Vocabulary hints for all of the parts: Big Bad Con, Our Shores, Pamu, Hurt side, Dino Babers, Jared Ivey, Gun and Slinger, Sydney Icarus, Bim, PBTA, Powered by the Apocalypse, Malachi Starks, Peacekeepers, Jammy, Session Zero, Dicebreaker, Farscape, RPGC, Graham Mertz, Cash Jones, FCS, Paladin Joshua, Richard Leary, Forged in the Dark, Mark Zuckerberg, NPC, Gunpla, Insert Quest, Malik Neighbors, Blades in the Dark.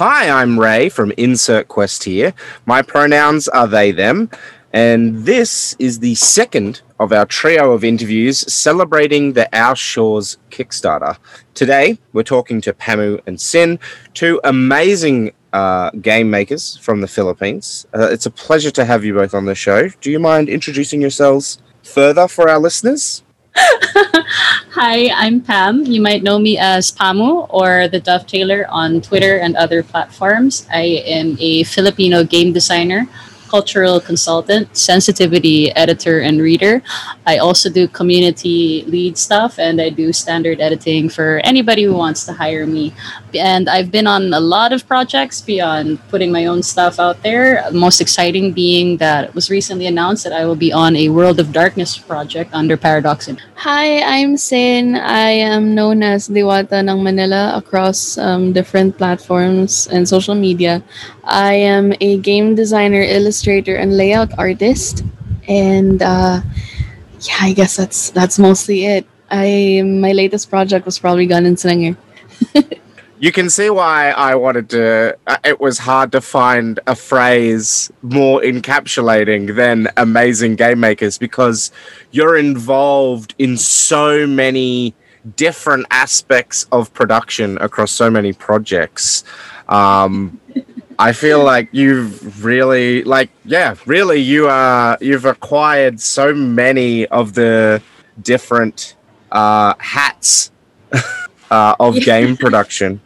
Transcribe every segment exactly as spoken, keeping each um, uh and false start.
Hi, I'm Ray from Insert Quest here. My pronouns are they, them, and this is the second of our trio of interviews celebrating the Our Shores Kickstarter. Today, we're talking to Pamu and Sin, two amazing uh, game makers from the Philippines. Uh, it's a pleasure to have you both on the show. Do you mind introducing yourselves further for our listeners? Hi, I'm Pam. You might know me as Pamu or The Dovetailer on Twitter and other platforms. I am a Filipino game designer, cultural consultant, sensitivity editor, and reader. I also do community lead stuff, and I do standard editing for anybody who wants to hire me. And I've been on a lot of projects beyond putting my own stuff out there. Most exciting being that it was recently announced that I will be on a World of Darkness project under Paradox. Hi, I'm Sin. I am known as Diwata ng Manila across um, different platforms and social media. I am a game designer, illustrator, illustrator and layout artist, and uh, yeah, I guess that's that's mostly it. I my latest project was probably Gun and Slinger. You can see why I wanted to. Uh, it was hard to find a phrase more encapsulating than amazing game makers, because you're involved in so many different aspects of production across so many projects. Um, I feel like you've really, like, yeah, really, you are, you've acquired so many of the different uh, hats uh, of game production.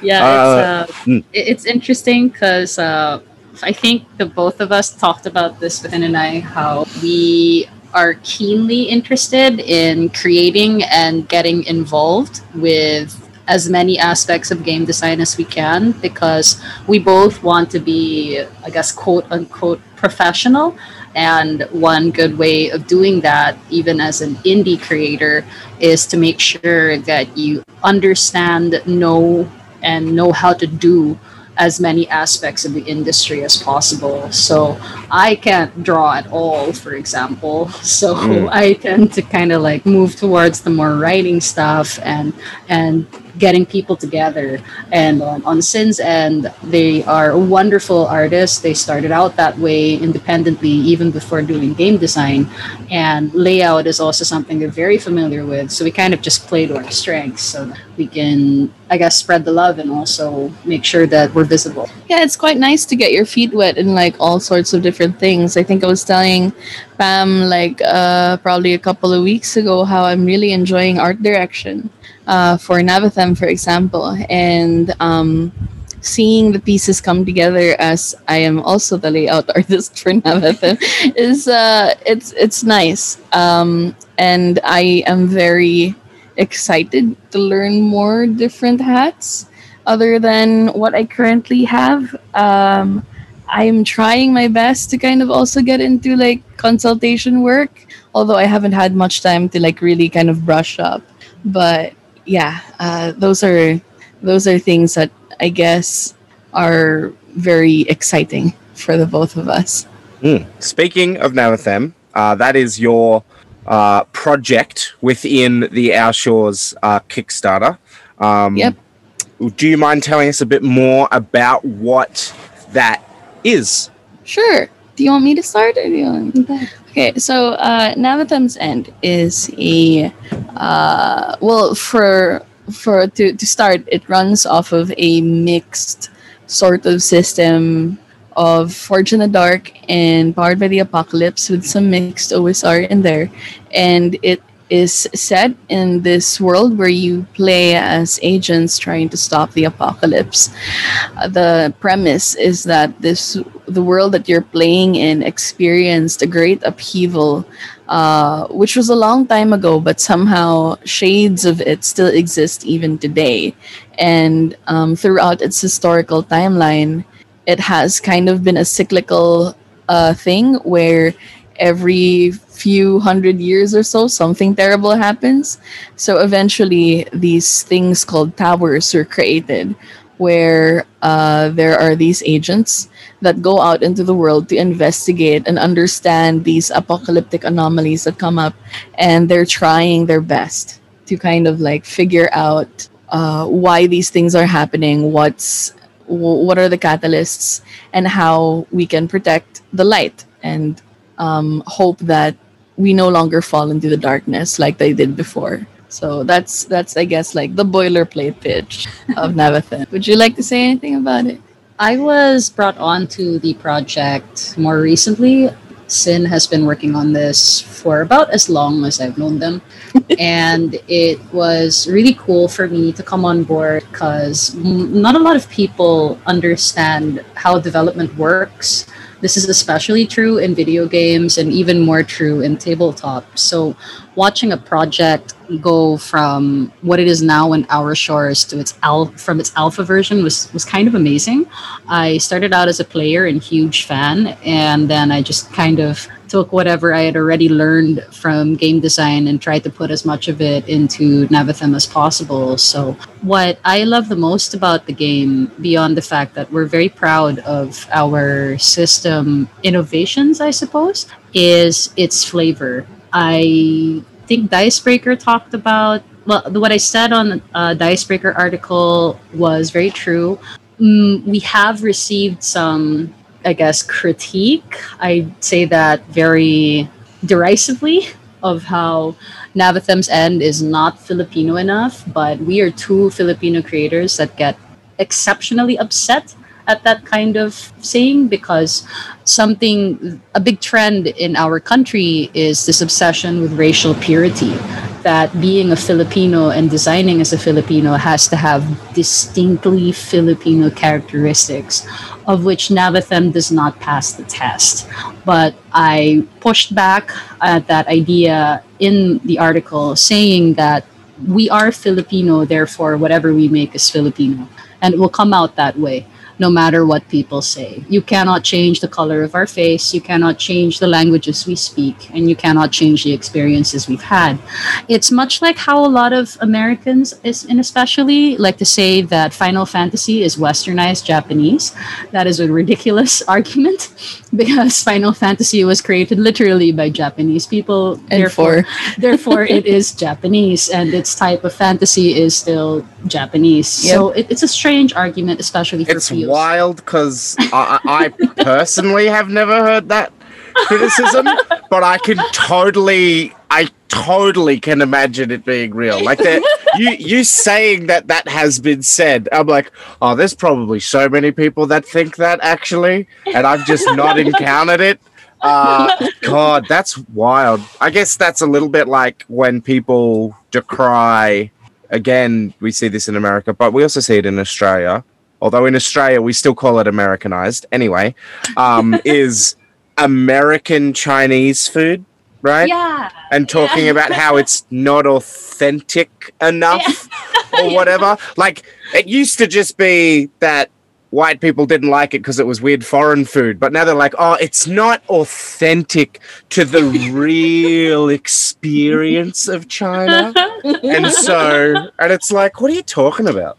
Yeah, uh, it's, uh, it's interesting because uh, I think the both of us talked about this with Ann and I, how we are keenly interested in creating and getting involved with as many aspects of game design as we can, because we both want to be, I guess, quote unquote, professional. And one good way of doing that, even as an indie creator, is to make sure that you understand, know, and know how to do as many aspects of the industry as possible. So I can't draw at all, for example. So mm. I tend to kind of like move towards the more writing stuff and and getting people together. And um, on Sin's end, they are wonderful artists. They started out that way independently even before doing game design. And layout is also something they're very familiar with. So we kind of just play to our strengths so that we can, I guess, spread the love and also make sure that we're visible. Yeah, it's quite nice to get your feet wet in like all sorts of different things. I think I was telling Pam like uh, probably a couple of weeks ago how I'm really enjoying art direction. Uh, for Navathem, for example, and um, seeing the pieces come together, as I am also the layout artist for Navathem, is uh, it's it's nice, um, and I am very excited to learn more different hats other than what I currently have. Um, I'm trying my best to kind of also get into like consultation work, although I haven't had much time to like really kind of brush up, but. Yeah, uh, those are those are things that I guess are very exciting for the both of us. Mm. Speaking of Navathem, uh, that is your uh, project within the Our Shores uh, Kickstarter. Um, yep. Do you mind telling us a bit more about what that is? Sure. Do you want me to start? Or do you want me to... Okay, so uh, Navathem's End is a uh, well for for to, to start. It runs off of a mixed sort of system of Forged in the Dark and Powered by the Apocalypse with some mixed O S R in there, and it is set in this world where you play as agents trying to stop the apocalypse. Uh, the premise is that this the world that you're playing in experienced a great upheaval, uh, which was a long time ago, but somehow shades of it still exist even today. And um, throughout its historical timeline, it has kind of been a cyclical uh, thing where every few hundred years or so, something terrible happens. So eventually, these things called towers are created, where uh, there are these agents that go out into the world to investigate and understand these apocalyptic anomalies that come up. And they're trying their best to kind of like figure out uh, why these things are happening, what's what are the catalysts and how we can protect the light and um, hope that we no longer fall into the darkness like they did before. So that's, that's I guess, like the boilerplate pitch of Navathem. Would you like to say anything about it? I was brought on to the project more recently. Sin has been working on this for about as long as I've known them. And it was really cool for me to come on board because not a lot of people understand how development works. This is especially true in video games and even more true in tabletop. So watching a project go from what it is now in Our Shores to its al- from its alpha version was, was kind of amazing. I started out as a player and huge fan, and then I just kind of took whatever I had already learned from game design and tried to put as much of it into Navathem as possible. So what I love the most about the game, beyond the fact that we're very proud of our system innovations, I suppose, is its flavor. I think Dicebreaker talked about, well, what I said on a Dicebreaker article was very true. Mm, we have received some, I guess, critique. I say that very derisively of how Navathem's End is not Filipino enough, but we are two Filipino creators that get exceptionally upset at that kind of saying, because something, a big trend in our country is this obsession with racial purity, that being a Filipino and designing as a Filipino has to have distinctly Filipino characteristics, of which Navathem does not pass the test. But I pushed back at that idea in the article, saying that we are Filipino, therefore whatever we make is Filipino, and it will come out that way. No matter what people say, you cannot change the color of our face, you cannot change the languages we speak, and you cannot change the experiences we've had. It's much like how a lot of Americans, is, and especially, like to say that Final Fantasy is westernized Japanese. That is a ridiculous argument because Final Fantasy was created literally by Japanese people. And therefore, therefore it is Japanese, and its type of fantasy is still Japanese. Yep. So it, it's a strange argument, especially for it's people. Wild, because I, I personally have never heard that criticism, but I can totally, I totally can imagine it being real. Like that, you you saying that that has been said. I'm like, oh, there's probably so many people that think that actually, and I've just not encountered it. Uh, God, that's wild. I guess that's a little bit like when people decry. Again, we see this in America, but we also see it in Australia. Although in Australia, we still call it Americanized anyway, um, is American Chinese food, right? Yeah. And talking yeah. about how it's not authentic enough yeah. or whatever. Yeah. Like, it used to just be that white people didn't like it because it was weird foreign food. But now they're like, oh, it's not authentic to the real experience of China. And so, and it's like, what are you talking about?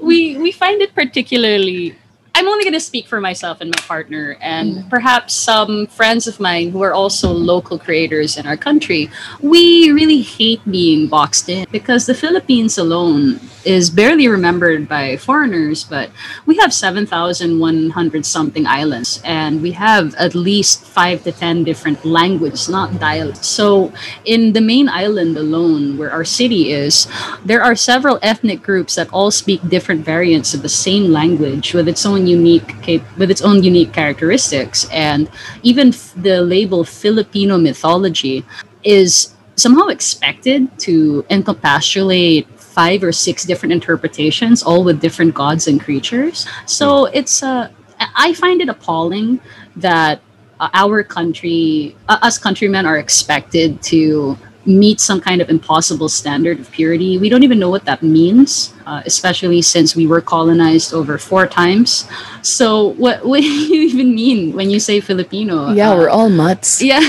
we we find it particularly, I'm only going to speak for myself and my partner and perhaps some friends of mine who are also local creators in our country. We really hate being boxed in because the Philippines alone is barely remembered by foreigners, but we have seven thousand one hundred something islands and we have at least five to ten different languages, not dialects. So in the main island alone where our city is, there are several ethnic groups that all speak different variants of the same language with its own unique with its own unique characteristics, and even f- the label Filipino mythology is somehow expected to encapsulate five or six different interpretations, all with different gods and creatures. So it's uh, I find it appalling that uh, our country, uh, us countrymen, are expected to meet some kind of impossible standard of purity. We don't even know what that means, uh, especially since we were colonized over four times. So what, what do you even mean when you say Filipino? Yeah, uh, we're all mutts. Yeah.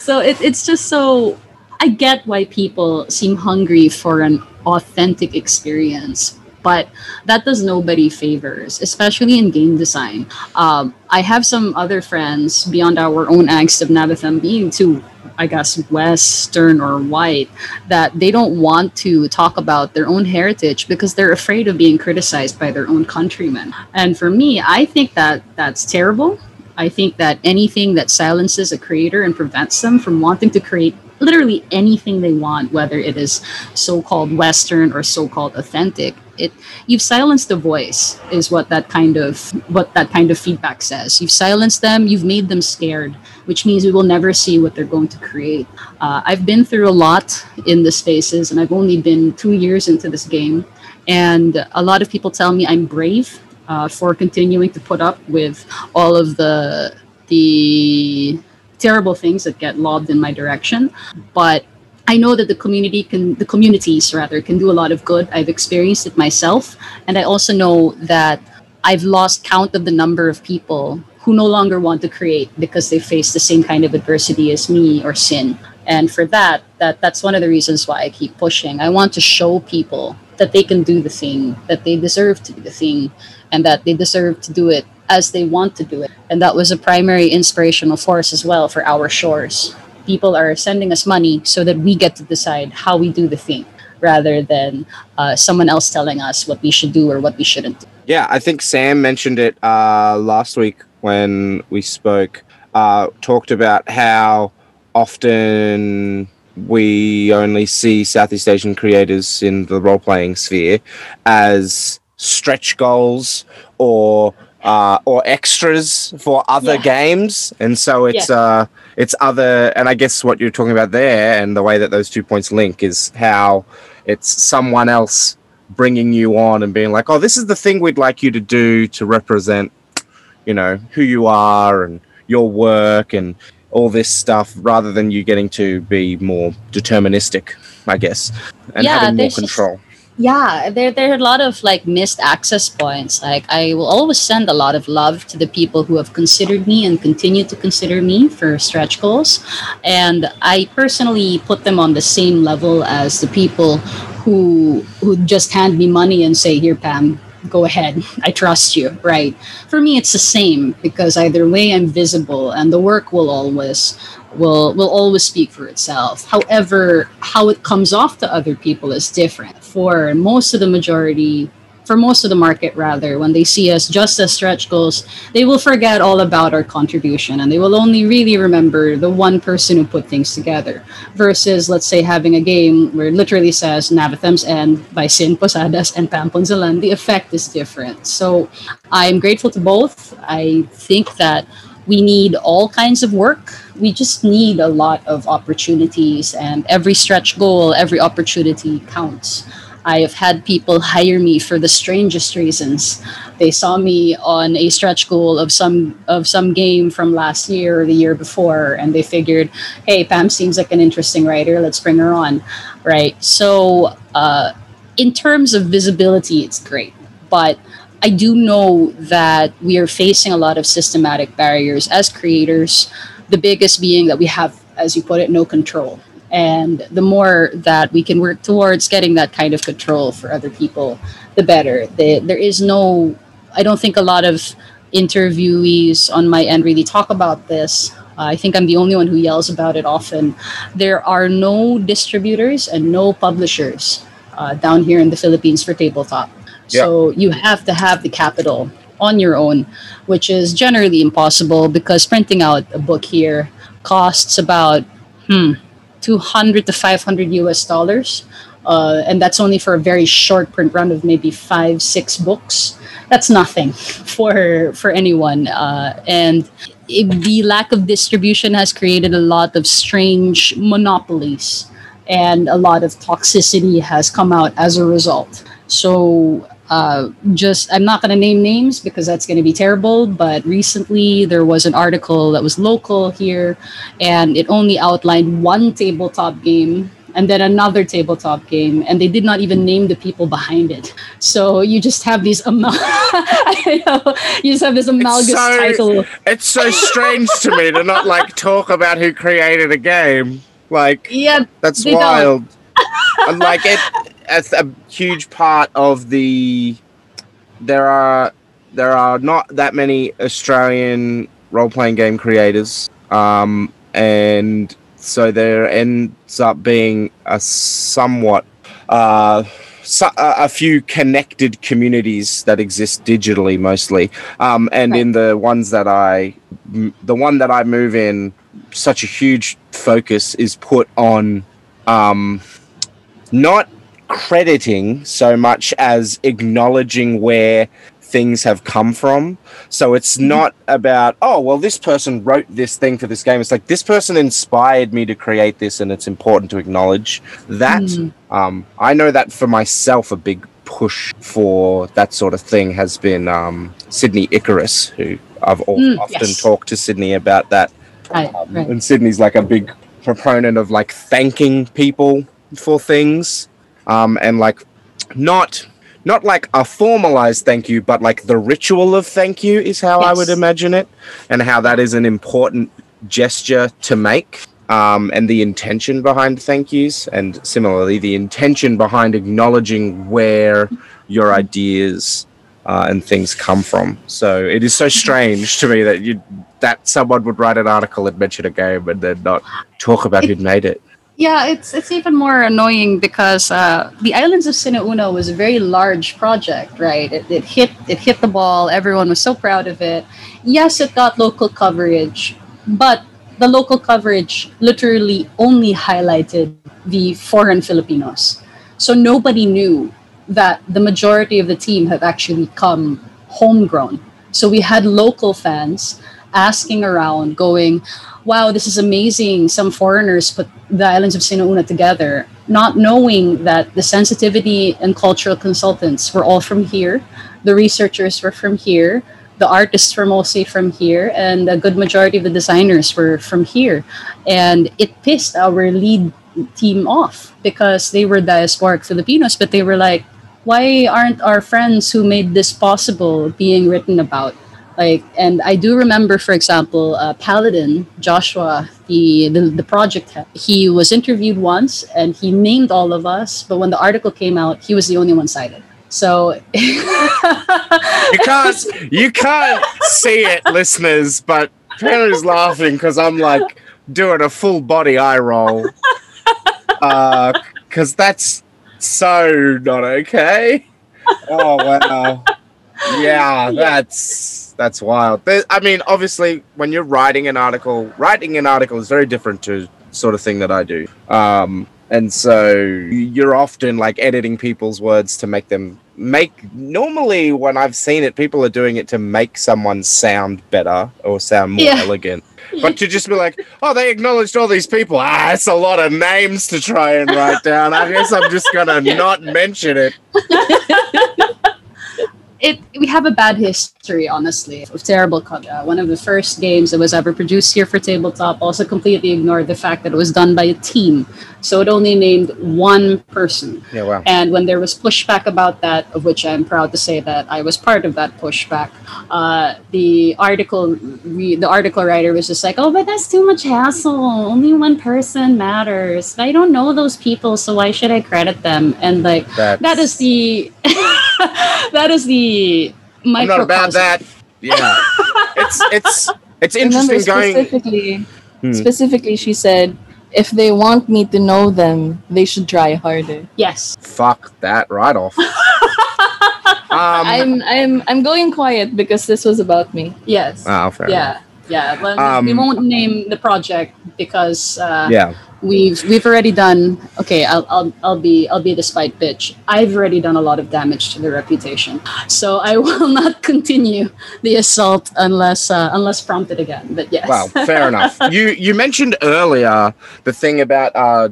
So it, it's just so... I get why people seem hungry for an authentic experience, but that does nobody favors, especially in game design. Um, I have some other friends beyond our own angst of Navathem being too, I guess, Western or white, that they don't want to talk about their own heritage because they're afraid of being criticized by their own countrymen. And for me, I think that that's terrible. I think that anything that silences a creator and prevents them from wanting to create literally anything they want, whether it is so-called Western or so-called authentic, it you've silenced the voice is what that kind of what that kind of feedback says. You've silenced them, you've made them scared, which means we will never see what they're going to create. Uh, I've been through a lot in the spaces, and I've only been two years into this game, and a lot of people tell me I'm brave uh, for continuing to put up with all of the the. terrible things that get lobbed in my direction, but I know that the community can, the communities rather, can do a lot of good. I've experienced it myself, and I also know that I've lost count of the number of people who no longer want to create because they face the same kind of adversity as me or Sin. And for that, that that's one of the reasons why I keep pushing. I want to show people that they can do the thing, that they deserve to do the thing, and that they deserve to do it as they want to do it. And that was a primary inspirational force as well for Our Shores. People are sending us money so that we get to decide how we do the thing rather than uh, someone else telling us what we should do or what we shouldn't do. Yeah, I think Sam mentioned it uh, last week when we spoke, uh, talked about how often we only see Southeast Asian creators in the role-playing sphere as stretch goals or Uh, or extras for other yeah. games, and so it's yeah. uh, it's other, and I guess what you're talking about there, and the way that those two points link is how it's someone else bringing you on and being like, "Oh, this is the thing we'd like you to do to represent, you know, who you are and your work and all this stuff," rather than you getting to be more deterministic, I guess, and yeah, having more control. Just- Yeah, there, there are a lot of like missed access points. Like, I will always send a lot of love to the people who have considered me and continue to consider me for stretch goals. And I personally put them on the same level as the people who who just hand me money and say, "Here, Pam, go ahead. I trust you," right? For me, it's the same because either way, I'm visible and the work will always will will always speak for itself. However, how it comes off to other people is different. For most of the majority, for most of the market rather, when they see us just as stretch goals, they will forget all about our contribution and they will only really remember the one person who put things together. Versus, let's say, having a game where it literally says Navathem's End by Sin Posadas and Pam Ponzalan, the effect is different. So I'm grateful to both. I think that we need all kinds of work. We just need a lot of opportunities, and every stretch goal, every opportunity counts. I have had people hire me for the strangest reasons. They saw me on a stretch goal of some of some game from last year or the year before, and they figured, "Hey, Pam seems like an interesting writer. Let's bring her on," right? So, uh, in terms of visibility, it's great, but I do know that we are facing a lot of systematic barriers as creators, the biggest being that we have, as you put it, no control. And the more that we can work towards getting that kind of control for other people, the better. The, there is no, I don't think a lot of interviewees on my end really talk about this. Uh, I think I'm the only one who yells about it often. There are no distributors and no publishers uh, down here in the Philippines for tabletop. So you have to have the capital on your own, which is generally impossible because printing out a book here costs about hmm, two hundred to five hundred U S dollars. Uh, and that's only for a very short print run of maybe five, six books. That's nothing for for anyone. Uh, and it, the lack of distribution has created a lot of strange monopolies, and a lot of toxicity has come out as a result. So uh, just, I'm not going to name names because that's going to be terrible, but recently there was an article that was local here, and it only outlined one tabletop game and then another tabletop game, and they did not even name the people behind it. So you just have these amal- I know, you just have this amalgamous it's so, title. It's so strange to me to not like talk about who created a game. Like, yeah, that's wild. Like it, it's a huge part of the. There are there are not that many Australian role playing game creators, um, and so there ends up being a somewhat. Uh, So, uh, a few connected communities that exist digitally mostly, um, and right. in the ones that I, m- the one that I move in, such a huge focus is put on um, not crediting so much as acknowledging where things have come from. So it's mm-hmm. not about, oh, well, this person wrote this thing for this game. It's like, this person inspired me to create this, and it's important to acknowledge that. Mm. Um, I know that for myself, a big push for that sort of thing has been um, Sydney Icarus, who I've all, mm, often yes. talked to Sydney about that. Right, um, right. And Sydney's like a big proponent of like thanking people for things, um, and like not... Not like a formalized thank you, but like the ritual of thank you is how yes. I would imagine it, and how that is an important gesture to make, um, and the intention behind thank yous, and similarly, the intention behind acknowledging where your ideas uh, and things come from. So it is so strange to me that you that someone would write an article and mention a game and then not talk about who made it. Yeah, it's it's even more annoying because uh, the Islands of Sinaunà was a very large project, right? It, it hit it hit the ball. Everyone was so proud of it. Yes, it got local coverage, but the local coverage literally only highlighted the foreign Filipinos. So nobody knew that the majority of the team have actually come homegrown. So we had local fans asking around, going, wow, this is amazing. Some foreigners put the Islands of Sinaunà together, not knowing that the sensitivity and cultural consultants were all from here. The researchers were from here. The artists were mostly from here. And a good majority of the designers were from here. And it pissed our lead team off because they were diasporic Filipinos, but they were like, why aren't our friends who made this possible being written about? Like, and I do remember, for example, uh, Paladin Joshua, the, the the project head, he was interviewed once and he named all of us. But when the article came out, he was the only one cited. So you can't you can't see it, listeners. But Tanner's laughing because I'm like doing a full body eye roll because uh, that's so not okay. Oh wow. Yeah, that's that's wild. I mean, obviously, when you're writing an article, writing an article is very different to sort of thing that I do. Um, and so you're often like editing people's words to make them make. Normally, when I've seen it, people are doing it to make someone sound better or sound more yeah. elegant. But to just be like, oh, they acknowledged all these people. Ah, that's a lot of names to try and write down. I guess I'm just gonna not mention it. It, we have a bad history, honestly, of terrible coverage. One of the first games that was ever produced here for tabletop also completely ignored the fact that it was done by a team. So it only named one person. Yeah, wow. And when there was pushback about that, of which I'm proud to say that I was part of that pushback, uh, the article re- the article writer was just like, oh, but that's too much hassle. Only one person matters. I don't know those people, so why should I credit them? And like, that's... that is the... that is the microcosm. I'm not about that. Yeah. it's it's it's interesting going. Specifically, hmm. specifically, she said, if they want me to know them, they should try harder. Yes. Fuck that right off. um, I'm I'm I'm going quiet because this was about me. Yes. Oh, fair yeah. Yeah. Yeah. Well, um, we won't name the project because uh, yeah. We've we've already done okay. I'll I'll I'll be I'll be the spite bitch. I've already done a lot of damage to the reputation, so I will not continue the assault unless uh, unless prompted again. But yes. Wow, fair enough. You you mentioned earlier the thing about uh,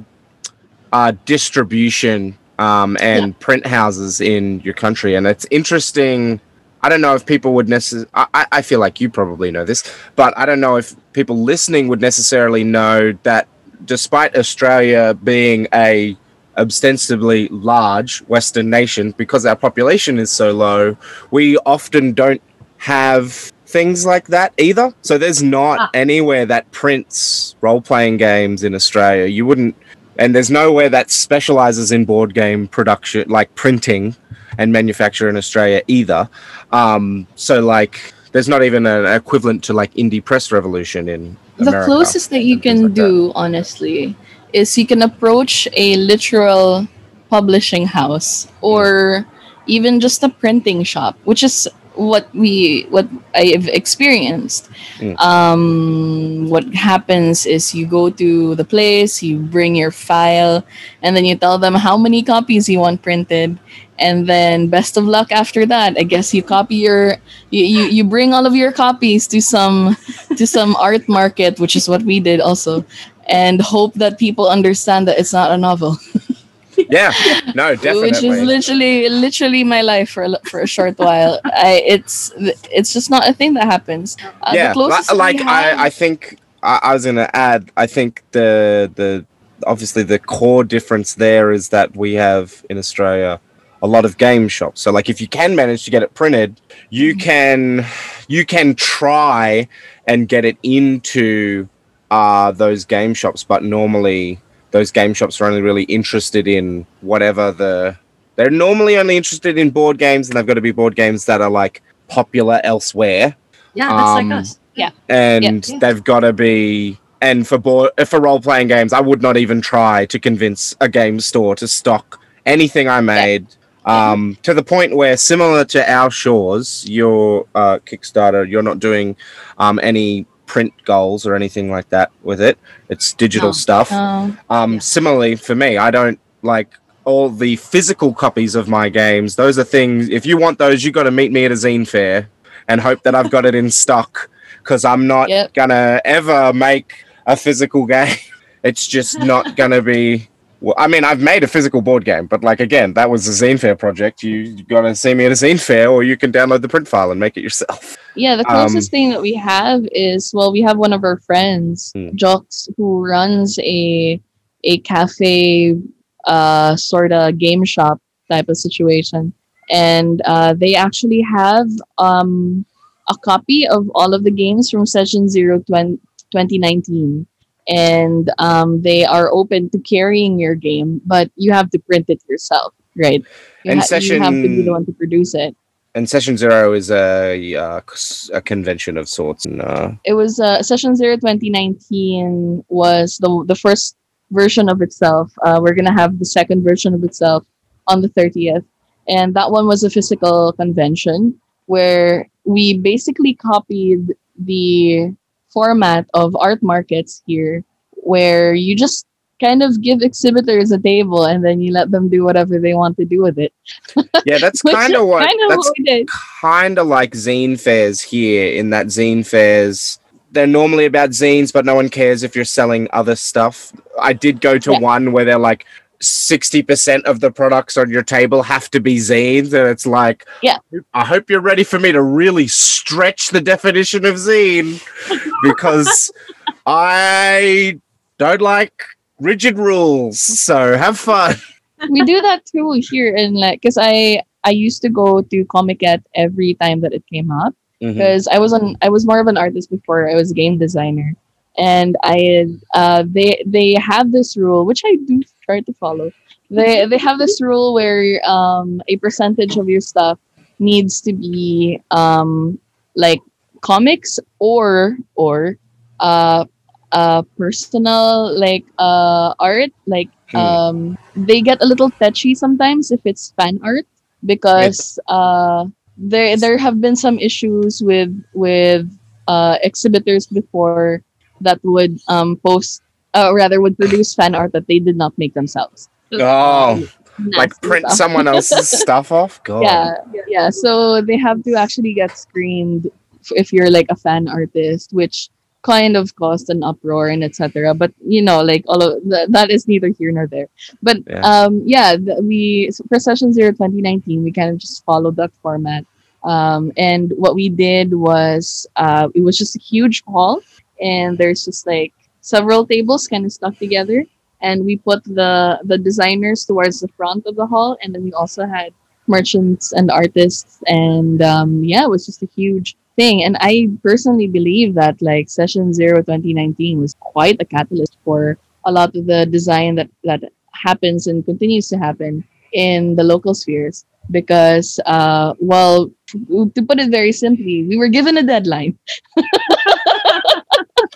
uh distribution um and yeah. print houses in your country, and it's interesting. I don't know if people would necessarily... I, I feel like you probably know this, but I don't know if people listening would necessarily know that. Despite Australia being a ostensibly large Western nation, because our population is so low, we often don't have things like that either. So there's not ah. anywhere that prints role-playing games in Australia. You wouldn't... And there's nowhere that specializes in board game production, like printing and manufacture in Australia either. Um, so like, there's not even an equivalent to like Indie Press Revolution in America. The closest that you can like do, that. honestly, is you can approach a literal publishing house or even just a printing shop, which is what we what I've experienced. Mm. Um, what happens is you go to the place, you bring your file, and then you tell them how many copies you want printed, and then best of luck after that. I guess you copy your you, you, you bring all of your copies to some to some art market, which is what we did also, and hope that people understand that it's not a novel. Yeah, no, definitely. Which is literally, literally my life for a, for a short while. I, it's it's just not a thing that happens. Uh, yeah, the like have... I, I think I, I was gonna add. I think the the obviously the core difference there is that we have in Australia a lot of game shops. So like, if you can manage to get it printed, you can you can try and get it into uh, those game shops, but normally. Those game shops are only really interested in whatever the... They're normally only interested in board games, and they've got to be board games that are, like, popular elsewhere. Yeah, that's um, like us. Yeah. And yeah, yeah. they've got to be... And for board, for role-playing games, I would not even try to convince a game store to stock anything I made, yeah. Um, yeah. to the point where, similar to Our Shores, your uh, Kickstarter, you're not doing um, any... print goals or anything like that with it. It's digital oh, stuff. Oh, um, yeah. Similarly, for me, I don't like all the physical copies of my games. Those are things, if you want those, you got to meet me at a zine fair and hope that I've got it in stock, because I'm not yep. going to ever make a physical game. It's just not going to be... Well, I mean, I've made a physical board game, but like, again, that was a zine fair project. You, you got to see me at a zine fair, or you can download the print file and make it yourself. Yeah, the closest um, thing that we have is, well, we have one of our friends, hmm. Jox, who runs a a cafe, uh, sort of game shop type of situation. And uh, they actually have um, a copy of all of the games from Session Zero twenty nineteen. And um, they are open to carrying your game, but you have to print it yourself, right? You, and ha- session, you have to be the one to produce it. And Session Zero is a, uh, a convention of sorts. And, uh... It was uh, Session Zero twenty nineteen was the the first version of itself. Uh, we're gonna have the second version of itself on the thirtieth, and that one was a physical convention where we basically copied the format of art markets here, where you just kind of give exhibitors a table and then you let them do whatever they want to do with it. Yeah, that's kind of what kinda that's kind of like zine fairs here, in that zine fairs, they're normally about zines, but no one cares if you're selling other stuff. I did go to yeah. one where they're like, sixty percent of the products on your table have to be zines, and it's like, yeah, I hope you're ready for me to really stretch the definition of zine, because I don't like rigid rules, so have fun. We do that too here, and like, because I I used to go to Comiket every time that it came up, because mm-hmm. I was on I was more of an artist before I was a game designer, and I uh they they have this rule, which I do try to follow. They they have this rule where um, a percentage of your stuff needs to be um, like comics or or uh, uh, personal like uh, art. Like um, they get a little touchy sometimes if it's fan art, because uh, there there have been some issues with with uh, exhibitors before that would um, post. Uh, rather would produce fan art that they did not make themselves. Oh, like print stuff. Someone else's stuff off? God. Yeah, yeah. So they have to actually get screened if you're like a fan artist, which kind of caused an uproar and et cetera. But you know, like all of th- that is neither here nor there. But yeah, um, yeah th- we so for Session Zero twenty nineteen, we kind of just followed that format. Um, and what we did was uh, it was just a huge hall, and there's just like several tables kind of stuck together, and we put the the designers towards the front of the hall, and then we also had merchants and artists, and um, yeah, it was just a huge thing. And I personally believe that like Session Zero twenty nineteen was quite a catalyst for a lot of the design that, that happens and continues to happen in the local spheres because, uh, well, to, to put it very simply, we were given a deadline.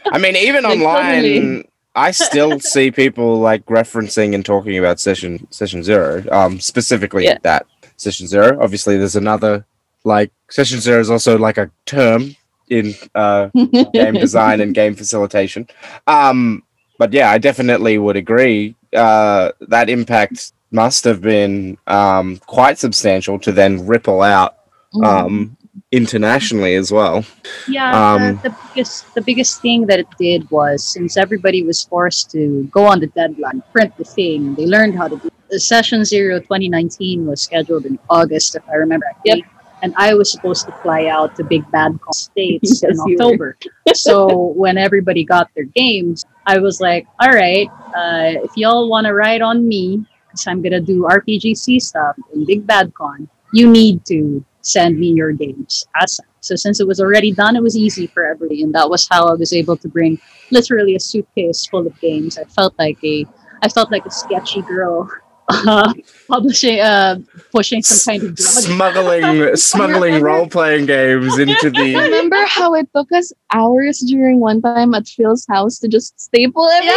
I mean, even like, online, totally. I still see people like referencing and talking about Session Session Zero, um, specifically yeah. that Session Zero. Obviously, there's another like Session Zero is also like a term in uh, game design and game facilitation. Um, but yeah, I definitely would agree uh, that impact must have been um, quite substantial to then ripple out um, mm. internationally as well. Yeah, um, the, the biggest the biggest thing that it did was since everybody was forced to go on the deadline, print the thing, they learned how to do it. Session Zero twenty nineteen was scheduled in August, if I remember correctly. Yep. And I was supposed to fly out to Big Bad Con States yes, in October. So when everybody got their games, I was like, all right, uh, if y'all want to ride on me, because I'm going to do R P G C stuff in Big Bad Con, you need to send me your games. Awesome. So since it was already done, it was easy for everybody. And that was how I was able to bring literally a suitcase full of games. I felt like a, I felt like a sketchy girl. Uh, publishing, uh, pushing some kind of drug. smuggling, smuggling role-playing games into the. Remember how it took us hours during one time at Phil's house to just staple everything?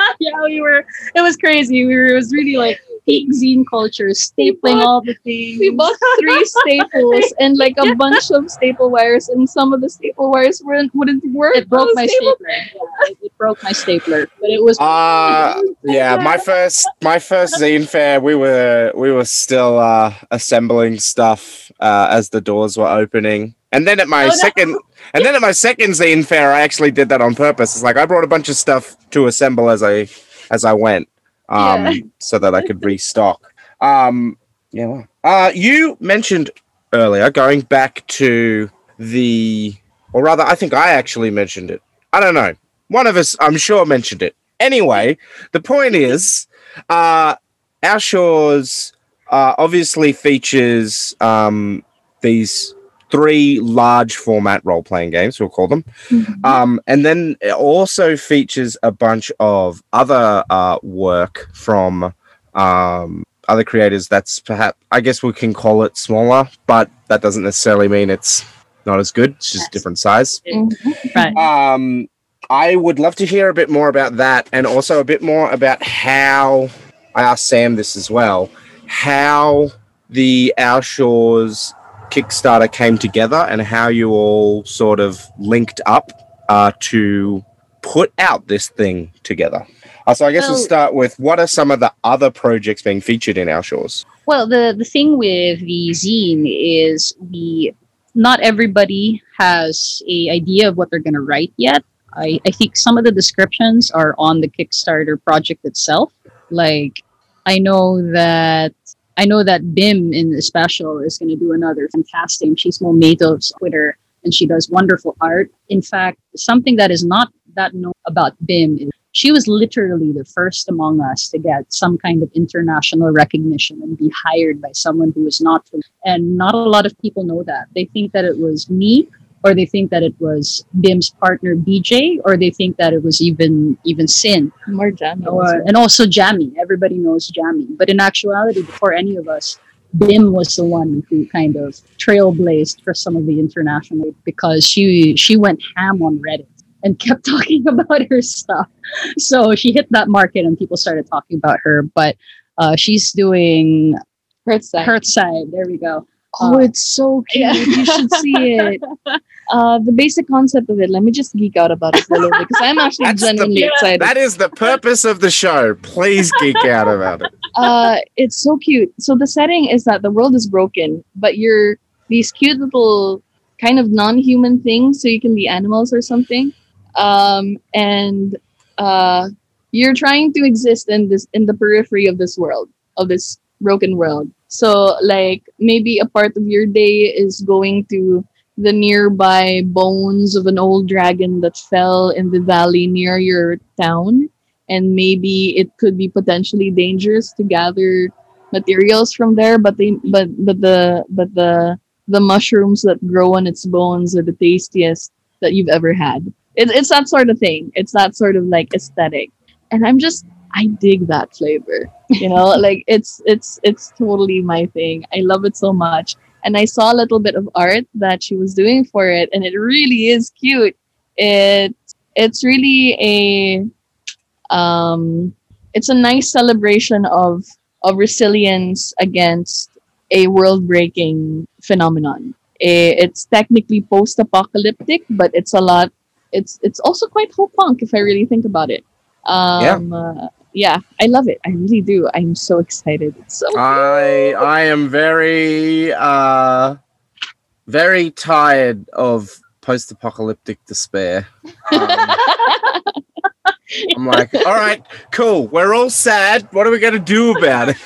Yeah, yeah we were. It was crazy. We were. It was really like peak zine culture, stapling bought, all the things. We bought three staples and like a yeah. bunch of staple wires, and some of the staple wires weren't wouldn't work. It broke my stapler. stapler. Yeah, it, it broke my stapler, but it was. Uh, yeah, my first, my first zine fair, we were we were still uh, assembling stuff uh, as the doors were opening, and then at my oh, second, no. and then at my second zine fair, I actually did that on purpose. It's like I brought a bunch of stuff to assemble as I as I went. Um, yeah. So that I could restock. Um, yeah. Uh, you mentioned earlier going back to the, or rather, I think I actually mentioned it. I don't know. One of us, I'm sure, mentioned it. Anyway, the point is, uh, Our Shores uh, obviously features um, these three large format role-playing games, we'll call them. Mm-hmm. Um, and then it also features a bunch of other uh, work from um, other creators that's perhaps, I guess we can call it smaller, but that doesn't necessarily mean it's not as good. It's just yes. different size. Mm-hmm. Um, I would love to hear a bit more about that and also a bit more about how, I asked Sam this as well, how the Our Shores Kickstarter came together and how you all sort of linked up uh, to put out this thing together. Uh, so I guess well, we'll start with what are some of the other projects being featured in Our Shores? Well, the, the thing with the zine is we not everybody has a idea of what they're going to write yet. I, I think some of the descriptions are on the Kickstarter project itself. Like, I know that I know that Bim in the special is going to do another fantastic. She's more native to Twitter and she does wonderful art. In fact, something that is not that known about Bim is she was literally the first among us to get some kind of international recognition and be hired by someone who is not familiar. And not a lot of people know that. They think that it was me, or they think that it was Bim's partner B J, or they think that it was even even Sin. More Jammy. Or, well. And also Jammy. Everybody knows Jammy. But in actuality, before any of us, Bim was the one who kind of trailblazed for some of the international because she she went ham on Reddit and kept talking about her stuff. So she hit that market and people started talking about her. But uh, she's doing Hurt Side. Hurt Side. There we go. Oh, it's so cute. Yeah. You should see it. Uh, the basic concept of it, let me just geek out about it a little bit because I'm actually That's genuinely the, excited. That is the purpose of the show. Please geek out about it. Uh, it's so cute. So the setting is that the world is broken, but you're these cute little kind of non-human things, so you can be animals or something. Um, and uh, you're trying to exist in this in the periphery of this world, of this broken world. So, like, maybe a part of your day is going to the nearby bones of an old dragon that fell in the valley near your town. And maybe it could be potentially dangerous to gather materials from there. But they, but, but the but the the mushrooms that grow on its bones are the tastiest that you've ever had. It, it's that sort of thing. It's that sort of, like, aesthetic. And I'm just, I dig that flavor, you know, like it's, it's, it's totally my thing. I love it so much. And I saw a little bit of art that she was doing for it, and it really is cute. It, it's really a, um, it's a nice celebration of, of resilience against a world-breaking phenomenon. It's technically post-apocalyptic, but it's a lot. It's it's also quite ho-punk if I really think about it. Um, yeah. Uh, yeah, I love it. I really do. I'm so excited. It's so I cool. I am very uh, very tired of post-apocalyptic despair. Um, I'm like, all right, cool. We're all sad. What are we gonna do about it?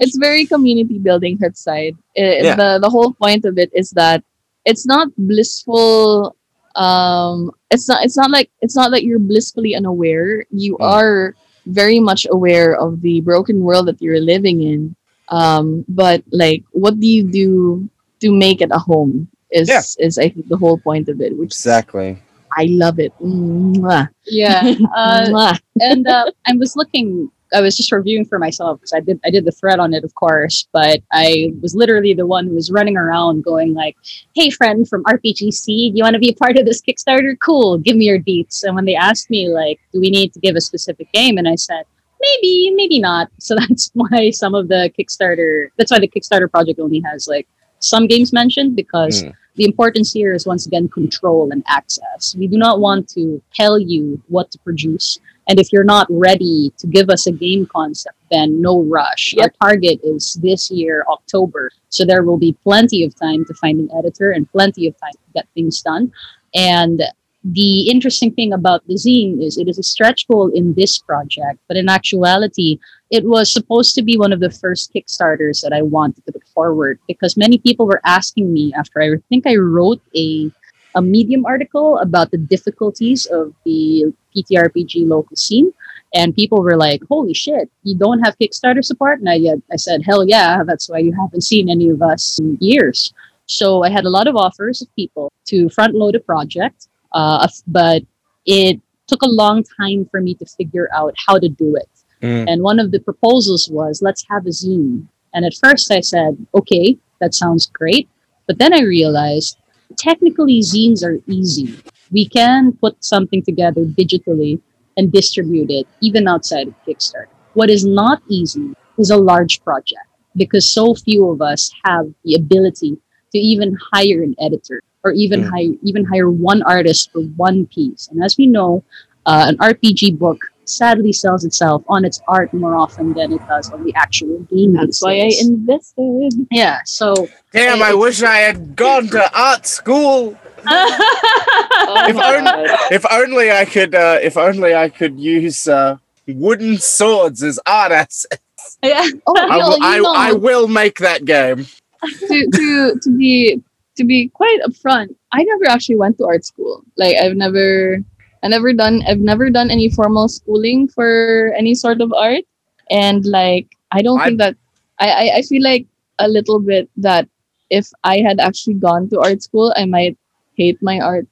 It's very community building, Hurt side. It, yeah. The the whole point of it is that it's not blissful. Um, it's not. It's not like it's not that you're blissfully unaware. You mm. are very much aware of the broken world that you're living in. Um, but like, what do you do to make it a home? Is yeah. is I think the whole point of it. Which exactly. I love it. Mwah. Yeah. Uh, and uh, I was looking, I was just reviewing for myself because I did, I did the thread on it, of course, but I was literally the one who was running around going like, hey friend from R P G C, do you want to be a part of this Kickstarter? Cool. Give me your deets. And when they asked me like, do we need to give a specific game? And I said, maybe, maybe not. So that's why some of the Kickstarter, that's why the Kickstarter project only has like some games mentioned, because mm. the importance here is once again control and access. We do not want to tell you what to produce, and if you're not ready to give us a game concept, then no rush. Yep. Our target is this year, October, so there will be plenty of time to find an editor and plenty of time to get things done. And the interesting thing about the zine is it is a stretch goal in this project, but in actuality, it was supposed to be one of the first Kickstarters that I wanted to put forward, because many people were asking me after I think I wrote a a Medium article about the difficulties of the P T R P G local scene. And people were like, holy shit, you don't have Kickstarter support? And I, I said, hell yeah, that's why you haven't seen any of us in years. So I had a lot of offers of people to front load a project. Uh, but it took a long time for me to figure out how to do it. Mm. And one of the proposals was, let's have a zine. And at first I said, okay, that sounds great. But then I realized, technically, zines are easy. We can put something together digitally and distribute it, even outside of Kickstarter. What is not easy is a large project, because so few of us have the ability to even hire an editor, or even yeah. hire even hire one artist for one piece. And as we know, uh, an R P G book sadly sells itself on its art more often than it does on the actual game. That's why I invested. Yeah, so... Damn, I wish I had gone to art school! oh if, only, if only I could uh, if only I could use uh, wooden swords as art assets. Yeah. Oh, I, no, I, you know. I will make that game. to, to, to, be, to be quite upfront, I never actually went to art school. Like, I've never... I never done I've never done any formal schooling for any sort of art. And like I don't I, think that I, I, I feel like a little bit that if I had actually gone to art school, I might hate my art.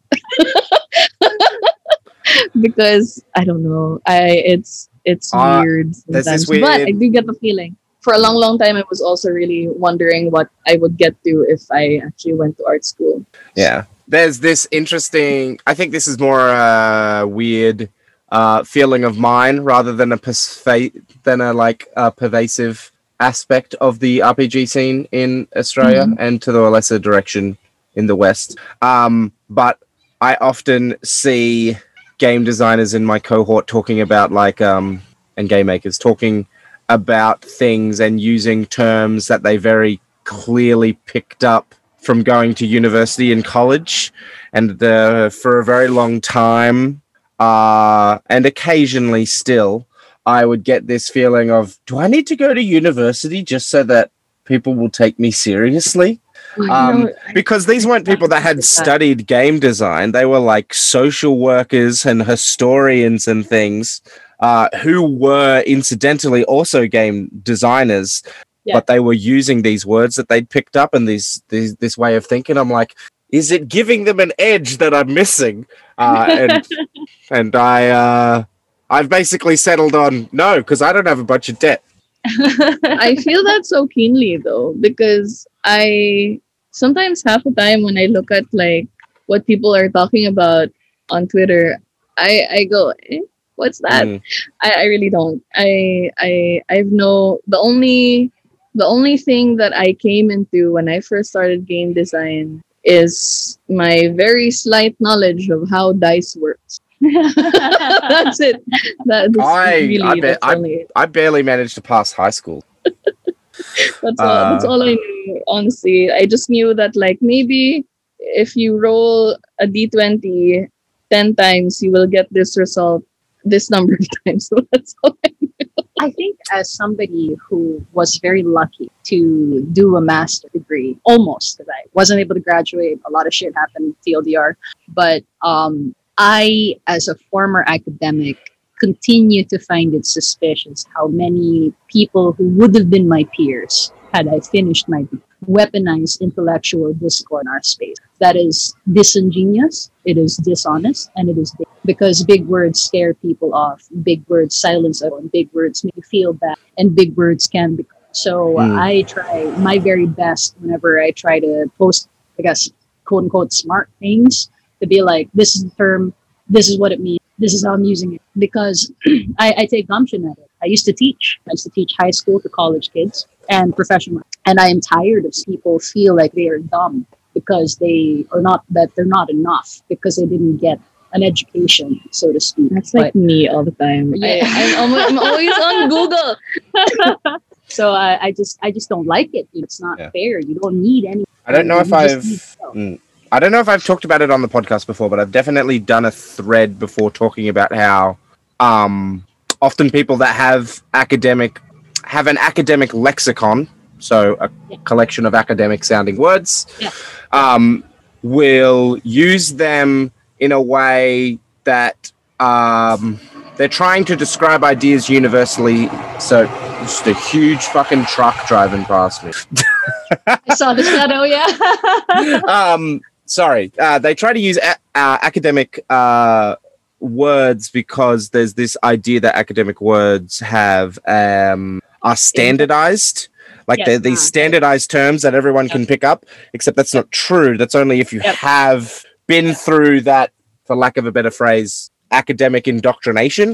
Because I don't know. I it's it's uh, weird sometimes. Weird. But I do get the feeling. For a long, long time I was also really wondering what I would get to if I actually went to art school. Yeah. There's this interesting, I think this is more a uh, weird uh, feeling of mine rather than a persfa- than a like a pervasive aspect of the R P G scene in Australia mm-hmm. and to the lesser direction in the West. Um, but I often see game designers in my cohort talking about like, um, and game makers talking about things and using terms that they very clearly picked up from going to university and college, and the, for a very long time, uh, and occasionally still, I would get this feeling of, do I need to go to university just so that people will take me seriously? Um, because these weren't people that had studied game design. They were like social workers and historians and things, uh, who were incidentally also game designers. Yeah. But they were using these words that they'd picked up and these, these this way of thinking. I'm like, is it giving them an edge that I'm missing? Uh, and and I, uh, I've basically settled on no, because I don't have a bunch of debt. I feel that so keenly, though, because I sometimes half the time when I look at like what people are talking about on Twitter, I, I go, eh, what's that? Mm. I, I really don't. I I I've no the only the only thing that I came into when I first started game design is my very slight knowledge of how dice works. That's it. That, I, really, I, ba- I, it. I barely managed to pass high school. That's, uh, all, that's all I knew, honestly. I just knew that like maybe if you roll a d twenty ten times, you will get this result this number of times. So that's all I knew. I think as somebody who was very lucky to do a master's degree, almost, because I wasn't able to graduate, a lot of shit happened in T L D R, but um, I, as a former academic, continue to find it suspicious how many people who would have been my peers had I finished my degree weaponized intellectual discord in our space. That is disingenuous, it is dishonest, and it is big. Because big words scare people off, big words silence everyone, big words make you feel bad, and big words can be. So mm. I try my very best whenever I try to post, I guess, quote unquote smart things, to be like, this is the term, this is what it means, this is how I'm using it. Because I, I take gumption at it. I used to teach. I used to teach high school to college kids and professional. And I am tired of people feel like they are dumb because they are not, that they're not enough because they didn't get an education, so to speak. That's like but, me all the time. Yeah. I, I'm, I'm always on Google. So I, I just I just don't like it. It's not yeah. fair. You don't need any. I don't know if I've mm, I don't know if I've talked about it on the podcast before, but I've definitely done a thread before talking about how um, often people that have academic have an academic lexicon. So a yeah. collection of academic sounding words, yeah. um, will use them in a way that um, they're trying to describe ideas universally. So just a huge fucking truck driving past me. I saw the shadow, yeah. um, sorry. Uh, they try to use a- uh, academic uh, words because there's this idea that academic words have um, are standardized. Like yes, they're these uh, standardized terms that everyone yep. can pick up, except that's yep. not true. That's only if you yep. have been yep. through that, for lack of a better phrase, academic indoctrination.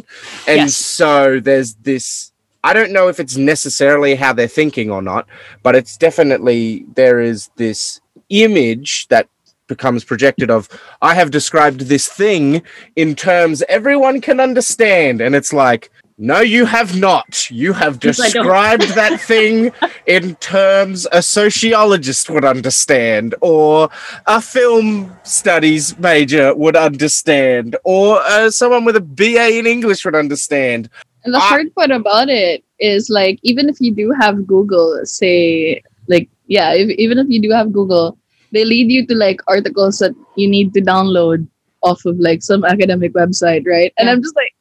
And yes. so there's this, I don't know if it's necessarily how they're thinking or not, but it's definitely, there is this image that becomes projected of, I have described this thing in terms everyone can understand. And it's like, no, you have not. You have described that thing in terms a sociologist would understand, or a film studies major would understand, or uh, someone with a B A in English would understand. And the I- hard part about it is, like, even if you do have Google, say, like, yeah, if, even if you do have Google, they lead you to, like, articles that you need to download off of, like, some academic website, right? And yeah. I'm just like...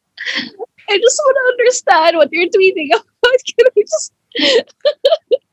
I just want to understand what you're tweeting about. Can I just?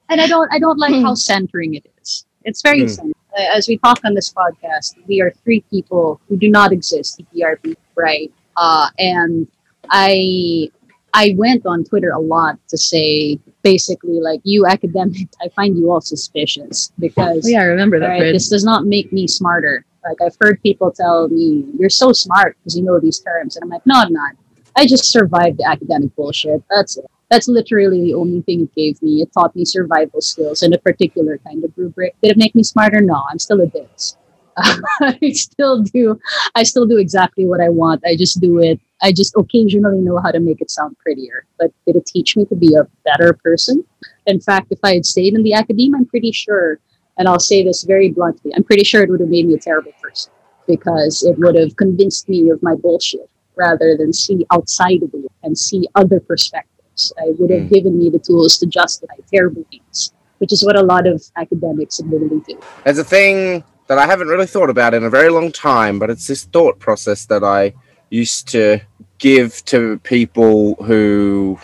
And I don't, I don't like mm. how centering it is. It's very mm. centering. As we talk on this podcast, we are three people who do not exist. E P R P, right? Uh, and I, I went on Twitter a lot to say, basically, like, you academic, I find you all suspicious because. Oh, yeah, I remember that. Right, this does not make me smarter. Like, I've heard people tell me, "You're so smart because you know these terms," and I'm like, "No, I'm not. I just survived the academic bullshit. That's it. That's literally the only thing it gave me. It taught me survival skills in a particular kind of rubric. Did it make me smarter? No, I'm still a bitch. Uh, I still do. I still do exactly what I want. I just do it. I just occasionally know how to make it sound prettier. But did it teach me to be a better person? In fact, if I had stayed in the academe, I'm pretty sure, and I'll say this very bluntly, I'm pretty sure it would have made me a terrible person because it would have convinced me of my bullshit, rather than see outside of it and see other perspectives. I would have mm. given me the tools to justify terrible things, which is what a lot of academics admittedly do. There's a thing that I haven't really thought about in a very long time, but it's this thought process that I used to give to people who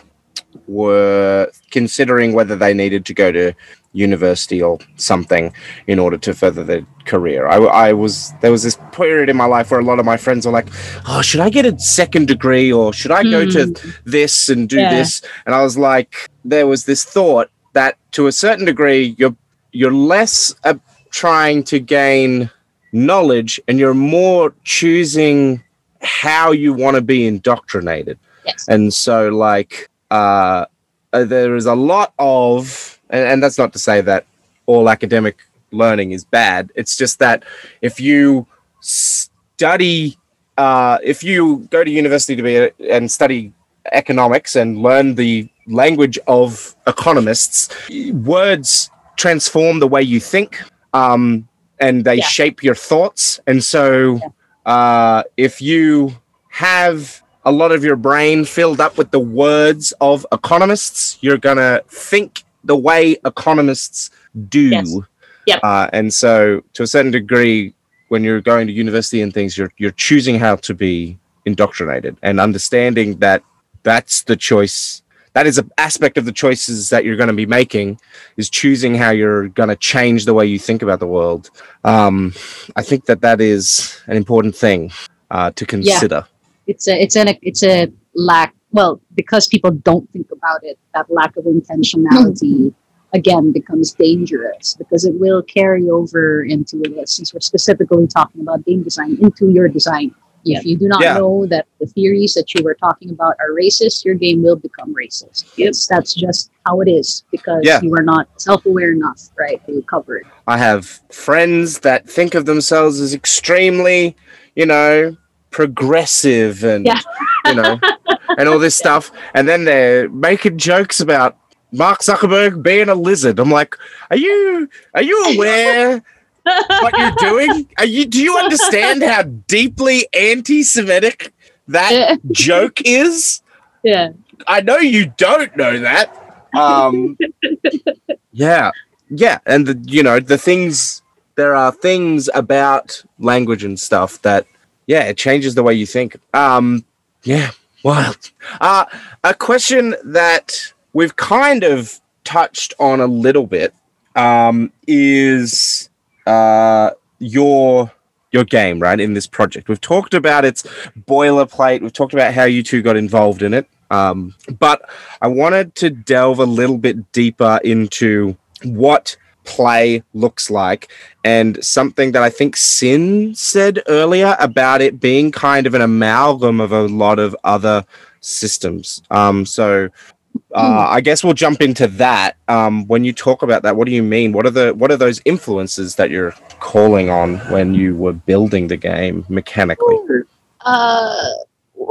were considering whether they needed to go to university or something in order to further their career. I, I was there was this period in my life where a lot of my friends were like, oh, should I get a second degree or should I go mm. to this and do yeah. this? And I was like, there was this thought that to a certain degree, you're you're less uh, trying to gain knowledge and you're more choosing how you want to be indoctrinated. Yes. And so like uh, there is a lot of, and, and that's not to say that all academic learning is bad. It's just that if you study, uh, if you go to university to be a, and study economics and learn the language of economists, words transform the way you think um, and they yeah. shape your thoughts. And so yeah. uh, if you have a lot of your brain filled up with the words of economists, you're going to think the way economists do. Yes. Yep. Uh, and so to a certain degree, when you're going to university and things, you're you're choosing how to be indoctrinated and understanding that that's the choice. That is an aspect of the choices that you're going to be making, is choosing how you're going to change the way you think about the world. Um, I think that that is an important thing uh, to consider. Yeah. It's a, it's an, it's a lack. Well, because people don't think about it, that lack of intentionality again becomes dangerous because it will carry over into, since we're specifically talking about game design, into your design. If you do not yeah. know that the theories that you were talking about are racist, your game will become racist. Yes, that's just how it is because yeah. you are not self-aware enough, right? You cover it. I have friends that think of themselves as extremely, you know, progressive and yeah. you know, and all this yeah. stuff, and then they're making jokes about Mark Zuckerberg being a lizard. I'm like, are you are you aware what you're doing? Are you do you understand how deeply anti-Semitic that joke is? Yeah, I know you don't know that. Um, yeah, yeah, and the, you know the things. There are things about language and stuff that yeah, it changes the way you think. Um, yeah, wild. Uh, a question that we've kind of touched on a little bit um, is uh, your your game, right, in this project. We've talked about its boilerplate. We've talked about how you two got involved in it. Um, but I wanted to delve a little bit deeper into what play looks like, and something that I think Sin said earlier about it being kind of an amalgam of a lot of other systems. Um, so Uh, I guess we'll jump into that. Um, when you talk about that, what do you mean? What are the what are those influences that you're calling on when you were building the game mechanically? Uh,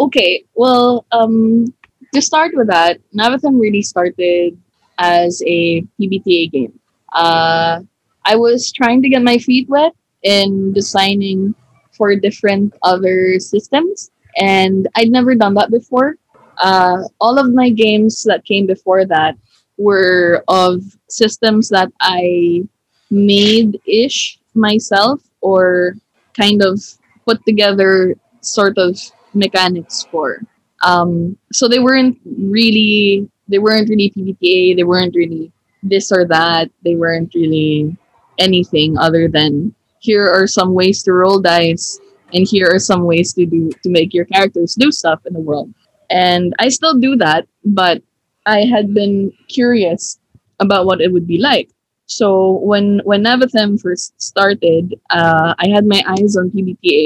okay, well, um, to start with that, Navathem really started as a P B T A game. Uh, I was trying to get my feet wet in designing for different other systems, and I'd never done that before. Uh, all of my games that came before that were of systems that I made-ish myself or kind of put together sort of mechanics for. Um, so they weren't really, they weren't really P B T A, they weren't really this or that, they weren't really anything other than here are some ways to roll dice and here are some ways to do to make your characters do stuff in the world. And I still do that, but I had been curious about what it would be like. So when, when Navathem first started, uh, I had my eyes on P B T A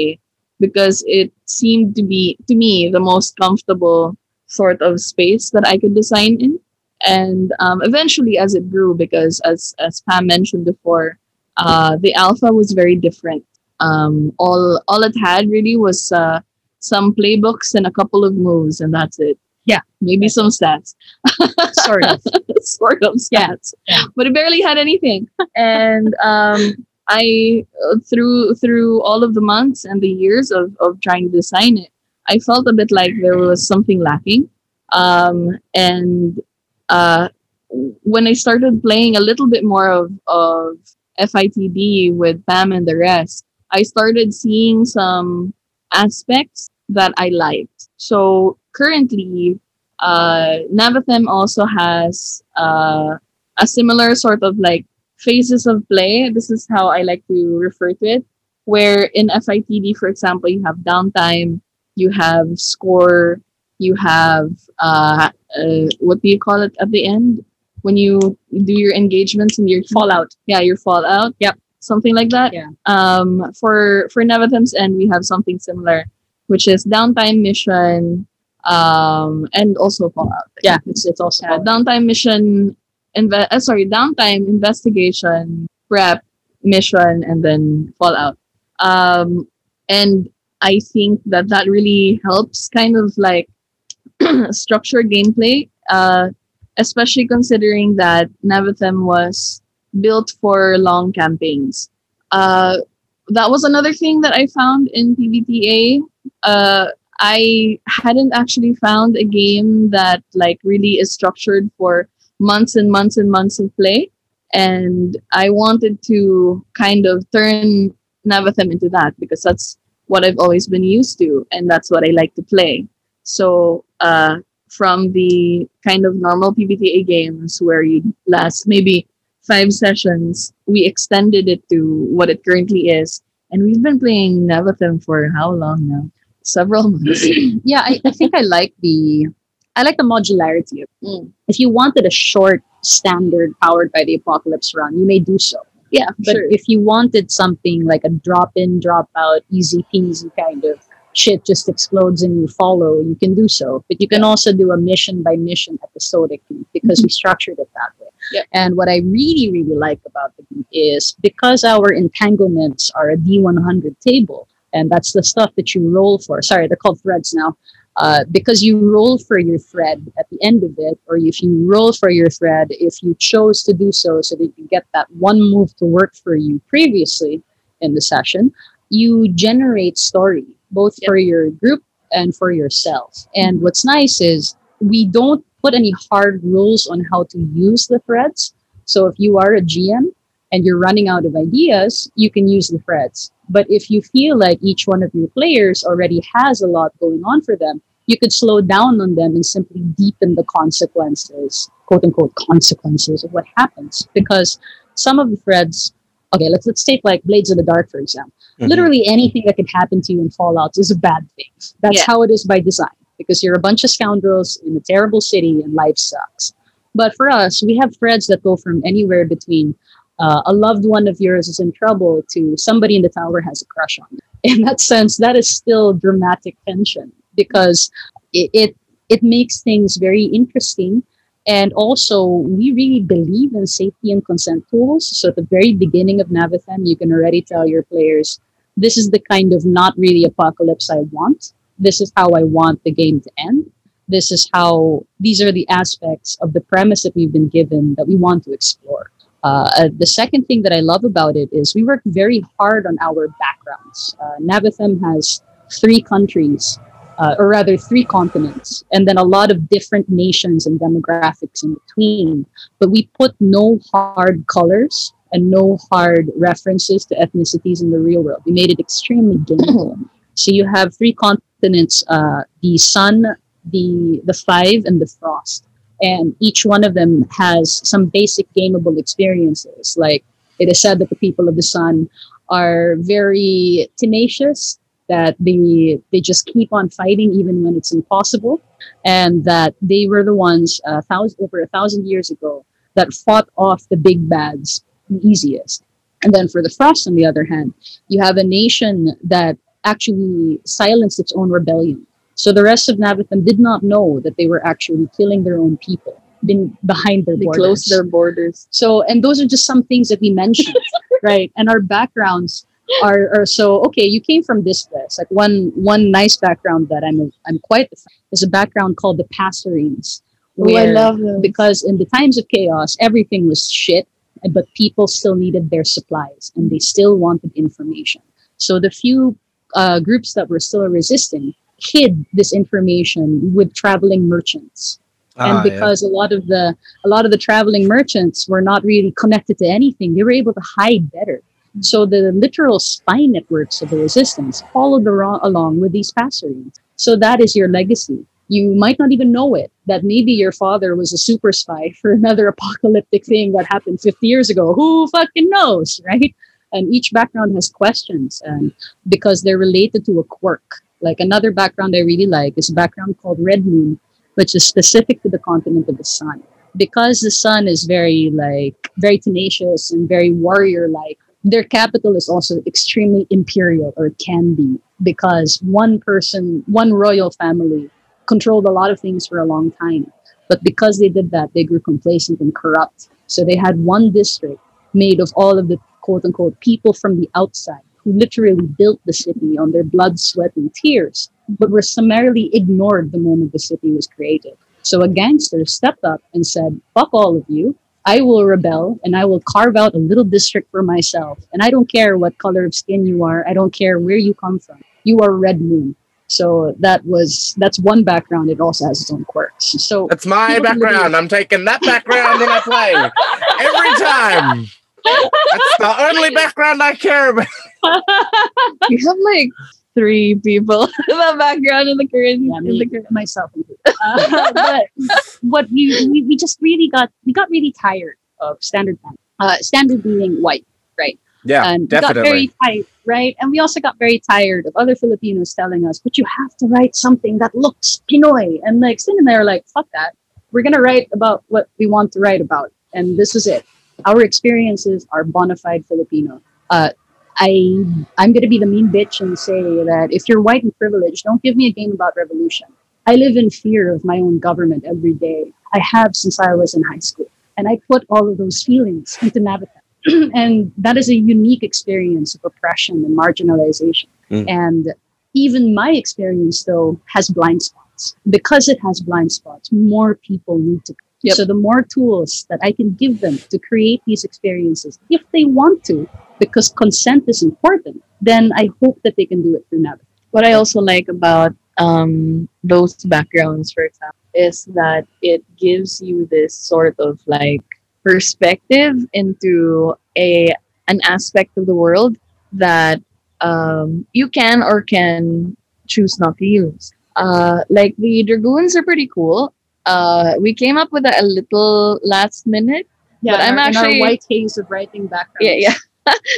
because it seemed to be, to me, the most comfortable sort of space that I could design in. And um, eventually, as it grew, because as, as Pam mentioned before, uh, the alpha was very different. Um, all, all it had really was... Uh, some playbooks and a couple of moves, and that's it. Yeah, maybe some stats. Sort of. sort of stats. Yeah. But it barely had anything. And um, I, through through all of the months and the years of, of trying to design it, I felt a bit like there was something lacking. Um, and uh, when I started playing a little bit more of, of F I T D with Pam and the rest, I started seeing some aspects that I liked. So currently, uh, Navathem also has uh, a similar sort of like phases of play. This is how I like to refer to it, where in F I T D, for example, you have downtime, you have score, you have uh, uh what do you call it at the end when you do your engagements and your fallout? Yeah, your fallout. Yep, something like that. Yeah. Um, for for Navathem's End, we have something similar, which is downtime mission, um, and also fallout. Yeah, it's it's also yeah. downtime mission. Inve- uh, sorry, downtime investigation prep mission, and then fallout. Um, and I think that that really helps kind of like structure gameplay, uh, especially considering that Navathem was built for long campaigns. Uh, that was another thing that I found in P B T A. Uh, I hadn't actually found a game that like really is structured for months and months and months of play. And I wanted to kind of turn Navathem into that, because that's what I've always been used to, and that's what I like to play. So uh, from the kind of normal P B T A games where you last maybe five sessions, we extended it to what it currently is. And we've been playing Navathem for how long now? Several months. yeah, I, I think I like the I like the modularity of it. Mm. If you wanted a short, standard Powered by the Apocalypse run, you may do so. Yeah, but sure. If you wanted something like a drop-in, drop-out, easy-peasy kind of shit just explodes and you follow, you can do so. But you can yeah. also do a mission-by-mission episodically, because mm-hmm. we structured it that way. Yeah. And what I really, really like about the game is, because our entanglements are a D one hundred table, and that's the stuff that you roll for. Sorry, they're called threads now. Uh, because you roll for your thread at the end of it, or if you roll for your thread, if you chose to do so, so that you get that one move to work for you previously in the session, you generate story, both yep. for your group and for yourself. And what's nice is we don't put any hard rules on how to use the threads. So if you are a G M and you're running out of ideas, you can use the threads. But if you feel like each one of your players already has a lot going on for them, you could slow down on them and simply deepen the consequences, quote unquote, consequences of what happens. Because some of the threads, okay, let's let's take like Blades in the Dark, for example. Mm-hmm. Literally anything that could happen to you in Fallout is a bad thing. That's yeah. how it is by design, because you're a bunch of scoundrels in a terrible city and life sucks. But for us, we have threads that go from anywhere between Uh, a loved one of yours is in trouble to somebody in the tower has a crush on you. In that sense, that is still dramatic tension, because it, it it makes things very interesting. And also, we really believe in safety and consent tools. So at the very beginning of Navathem, you can already tell your players, this is the kind of not really apocalypse I want. This is how I want the game to end. This is how, these are the aspects of the premise that we've been given that we want to explore. Uh, uh, the second thing that I love about it is we work very hard on our backgrounds. Uh, Navathem has three countries, uh, or rather three continents, and then a lot of different nations and demographics in between. But we put no hard colors and no hard references to ethnicities in the real world. We made it extremely gameable. So you have three continents, uh, the sun, the the five, and the frost. And each one of them has some basic gameable experiences. Like, it is said that the people of the sun are very tenacious, that they they just keep on fighting even when it's impossible, and that they were the ones uh, thousand, over a thousand years ago that fought off the big bads the easiest. And then for the frost, on the other hand, you have a nation that actually silenced its own rebellion. So the rest of Navathem did not know that they were actually killing their own people been behind their they borders. They closed their borders. So, and those are just some things that we mentioned, right? And our backgrounds are, are so, okay, you came from this place. Like one one nice background that I'm I'm quite, is a background called the Passerines. Oh, I love them. Because in the times of chaos, everything was shit, but people still needed their supplies and they still wanted information. So the few uh, groups that were still resisting hid this information with traveling merchants, ah, and because yeah. a lot of the a lot of the traveling merchants were not really connected to anything, they were able to hide better. So the literal spy networks of the resistance followed the wrong, along with these passerines. So that is your legacy. you might not even know it, that maybe your father was a super spy for another apocalyptic thing that happened fifty years ago. Who fucking knows, right? And each background has questions, and because they're related to a quirk. Like another background I really like is a background called Red Moon, which is specific to the continent of the sun. Because the sun is very like very tenacious and very warrior-like, their capital is also extremely imperial, or can be, because one person, one royal family controlled a lot of things for a long time. But because they did that, they grew complacent and corrupt. So they had one district made of all of the quote-unquote people from the outside who literally built the city on their blood, sweat, and tears, but were summarily ignored the moment the city was created. So a gangster stepped up and said, fuck all of you. I will rebel and I will carve out a little district for myself. And I don't care what color of skin you are. I don't care where you come from. You are Red Moon. So that was, that's one background. It also has its own quirks. So that's my background. Really... I'm taking that background and I play every time. That's the only background I care about. You have like three people in the background in the current, yeah, in the current myself. Uh, but what we, we we just really got we got really tired of standard uh, standard being white, right? Yeah, and definitely. We got very tired, right? And we also got very tired of other Filipinos telling us, but you have to write something that looks Pinoy. And like, sitting in there, like, fuck that. We're gonna write about what we want to write about, and this is it. Our experiences are bona fide Filipino. Uh, I, I'm going to be the mean bitch and say that if you're white and privileged, don't give me a game about revolution. I live in fear of my own government every day. I have since I was in high school. And I put all of those feelings into Navathem. And that is a unique experience of oppression and marginalization. Mm. And even my experience, though, has blind spots. Because it has blind spots, more people need to. Yep. So the more tools that I can give them to create these experiences, if they want to, because consent is important, then I hope that they can do it through Navathem's. What I also like about um, those backgrounds, for example, is that it gives you this sort of like perspective into a an aspect of the world that um, you can or can choose not to use. Uh, like the Dragoons are pretty cool. Uh, we came up with a, a little last minute, yeah, but I'm our, actually our white haze of writing background. Yeah, yeah.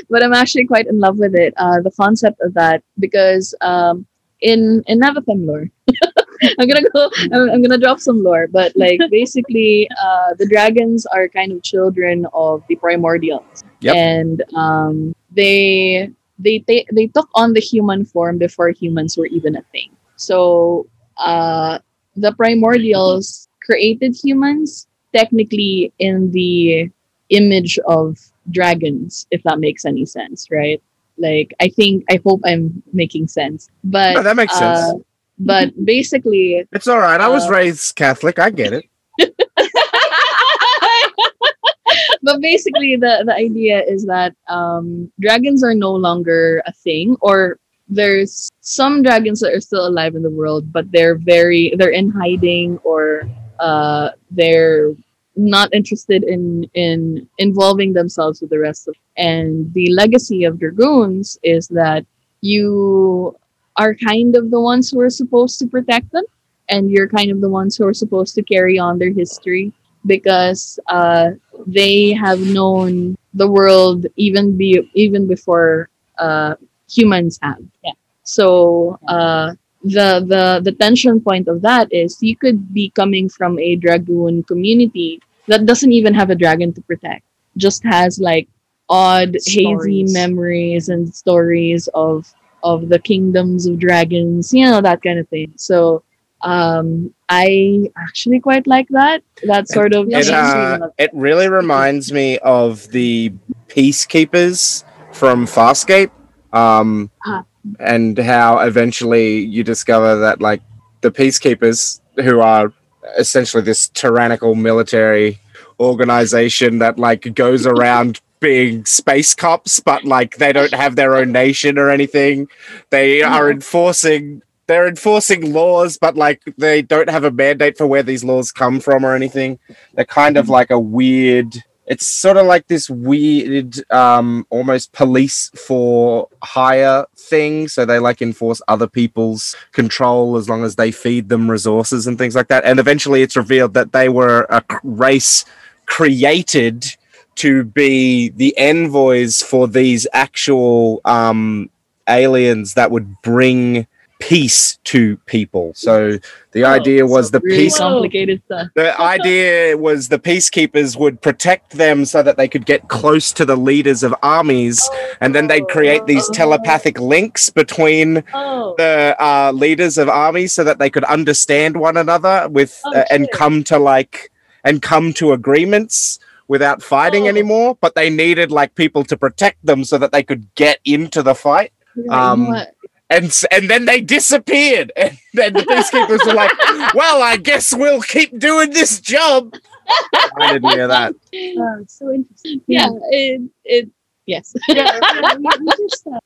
But I'm actually quite in love with it. Uh, the concept of that, because um, in in Navathem lore, I'm gonna go. I'm, I'm gonna drop some lore, but like basically, uh, the dragons are kind of children of the primordials, yep. and um, they they they they took on the human form before humans were even a thing. So. Uh, The primordials created humans, technically in the image of dragons, if that makes any sense, right? Like, I think, I hope I'm making sense. But no, that makes uh, sense. But basically... It's all right. I was uh, raised Catholic. I get it. But basically, the, the idea is that um, dragons are no longer a thing, or... There's some dragons that are still alive in the world, but they're very they're in hiding, or uh, they're not interested in in involving themselves with the rest of it. And the legacy of Dragoons is that you are kind of the ones who are supposed to protect them, and you're kind of the ones who are supposed to carry on their history, because uh, they have known the world even be even before uh, humans have. Yeah. So uh, the the the tension point of that is you could be coming from a dragoon community that doesn't even have a dragon to protect, just has like odd stories. Hazy memories and stories of of the kingdoms of dragons, you know, that kind of thing. So um, I actually quite like that. That sort it, of it, uh, it really reminds me of the Peacekeepers from Farscape. Um, ah. And how eventually you discover that, like, the Peacekeepers, who are essentially this tyrannical military organization that, like, goes around being space cops, but, like, they don't have their own nation or anything. They are enforcing, they're enforcing laws, but, like, they don't have a mandate for where these laws come from or anything. They're kind of like a weird it's sort of like this weird, um, almost police for hire thing. So they like enforce other people's control as long as they feed them resources and things like that. And eventually it's revealed that they were a race created to be the envoys for these actual um, aliens that would bring peace to people. So the Whoa, idea was the really peace complicated stuff. The idea was the peacekeepers would protect them so that they could get close to the leaders of armies, and then they'd create these telepathic links between oh. the uh, leaders of armies so that they could understand one another with oh, uh, and come to like and come to agreements without fighting oh. anymore. But they needed like people to protect them so that they could get into the fight. Um, And and then they disappeared. And then the peacekeepers were like, well, I guess we'll keep doing this job. I didn't hear that. Oh, it's so interesting. Yeah. yeah it, it, yes. Yeah, just, uh,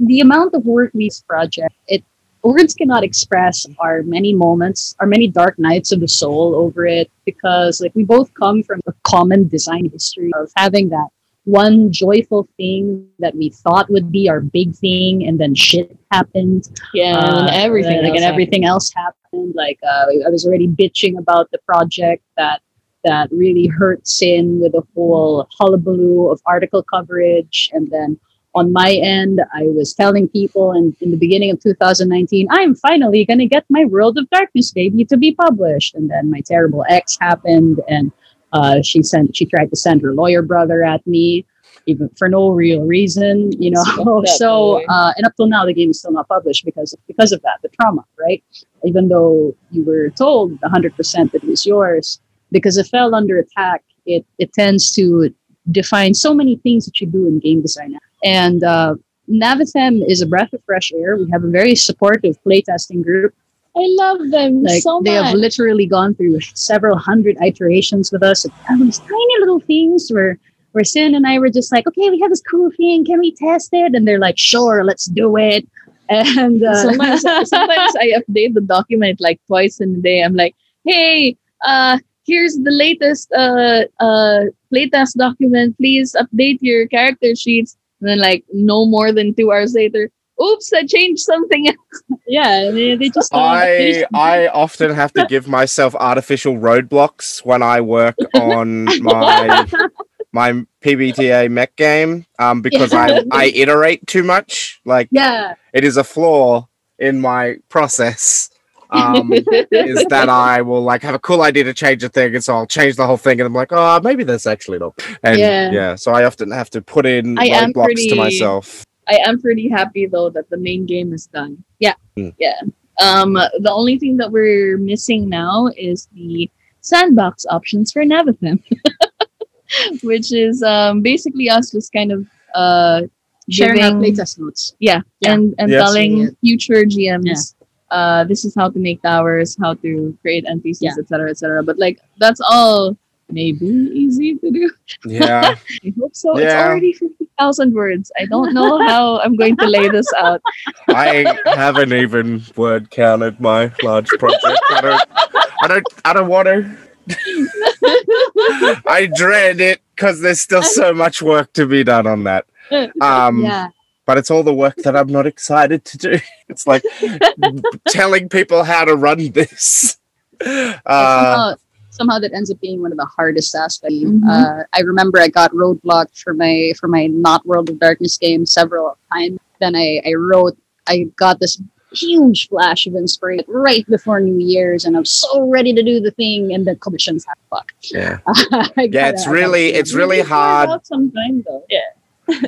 the amount of work in this project, it words cannot express our many moments, our many dark nights of the soul over it, because like we both come from a common design history of having that one joyful thing that we thought would be our big thing, and then shit happened. Yeah, uh, and everything like, else and everything happened. else happened. Like uh, I was already bitching about the project that that really hurt Sin with the whole hullabaloo of article coverage, and then on my end, I was telling people, and in, in the beginning of two thousand nineteen, I'm finally gonna get my World of Darkness baby to be published, and then my terrible ex happened, and. Uh, she sent. She tried to send her lawyer brother at me, even for no real reason, you know. So, uh, and up till now, the game is still not published because because of that, the trauma, right? Even though you were told one hundred percent that it was yours, because it fell under attack, it it tends to define so many things that you do in game design. And uh, Navathem is a breath of fresh air. We have a very supportive playtesting group. I love them like, so much. They have literally gone through several hundred iterations with us. And these tiny little things where, where Sin and I were just like, okay, we have this cool thing. Can we test it? And they're like, sure, let's do it. And uh, sometimes, sometimes I update the document like twice in a day. I'm like, hey, uh, here's the latest uh, uh, playtest document. Please update your character sheets. And then like no more than two hours later, oops, I changed something else. Yeah, they, they just. I I often have to give myself artificial roadblocks when I work on my my P B T A mech game, um, because yeah. I I iterate too much. Like, yeah. It is a flaw in my process. Um, is that I will like have a cool idea to change a thing, and so I'll change the whole thing, and I'm like, oh, maybe that's actually not. And yeah, yeah so I often have to put in I roadblocks pretty... to myself. I am pretty happy though that the main game is done. Yeah, mm. yeah. Um, the only thing that we're missing now is the sandbox options for Navathem, which is um, basically us just kind of uh, sharing giving, our playtest notes. Yeah, yeah. and and yes. telling future G Ms, yeah. uh, this is how to make towers, how to create N P Cs, et cetera, et cetera. But like that's all maybe easy to do. Yeah, I hope so. Yeah. It's already thousand words. I don't know how I'm going to lay this out. I haven't even word counted my large project. I don't. I don't. I don't want to. I dread it because there's still so much work to be done on that. Um, yeah. But it's all the work that I'm not excited to do. It's like telling people how to run this. Uh, Somehow that ends up being one of the hardest aspects. Mm-hmm. Uh, I remember I got roadblocked for my for my not World of Darkness game several times. Then I, I wrote, I got this huge flash of inspiration right before New Year's, and I'm so ready to do the thing, and the commissions have fucked. Yeah, uh, yeah, gotta, it's really it's really hard. Sometime though, yeah,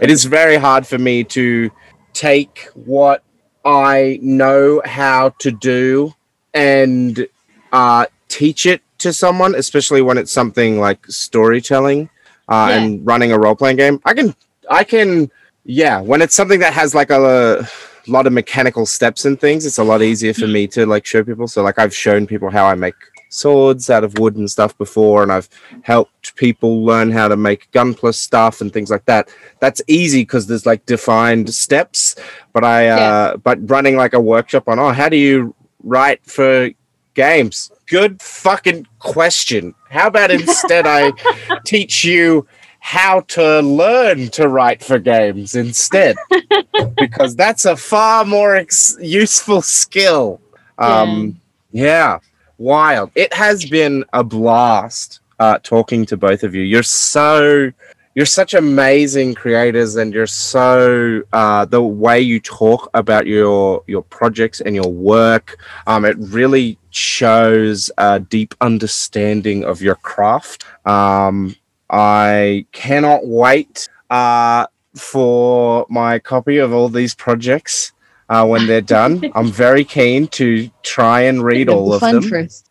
it is very hard for me to take what I know how to do and uh, teach it to someone, especially when it's something like storytelling uh, yeah. and running a role-playing game. I can, I can, yeah, when it's something that has like a, a lot of mechanical steps and things, it's a lot easier for me to like show people. So like I've shown people how I make swords out of wood and stuff before, and I've helped people learn how to make gunpla stuff and things like that. That's easy because there's like defined steps, but I, uh, yeah. but running like a workshop on, oh, how do you write for games? Good fucking question. How about instead I teach you how to learn to write for games instead? Because that's a far more ex- useful skill. Um, yeah. yeah, wild. It has been a blast uh, talking to both of you. You're so... You're such amazing creators, and you're so uh, the way you talk about your your projects and your work. Um, it really shows a deep understanding of your craft. Um, I cannot wait uh, for my copy of all these projects uh, when they're done. I'm very keen to try and read all of them. First.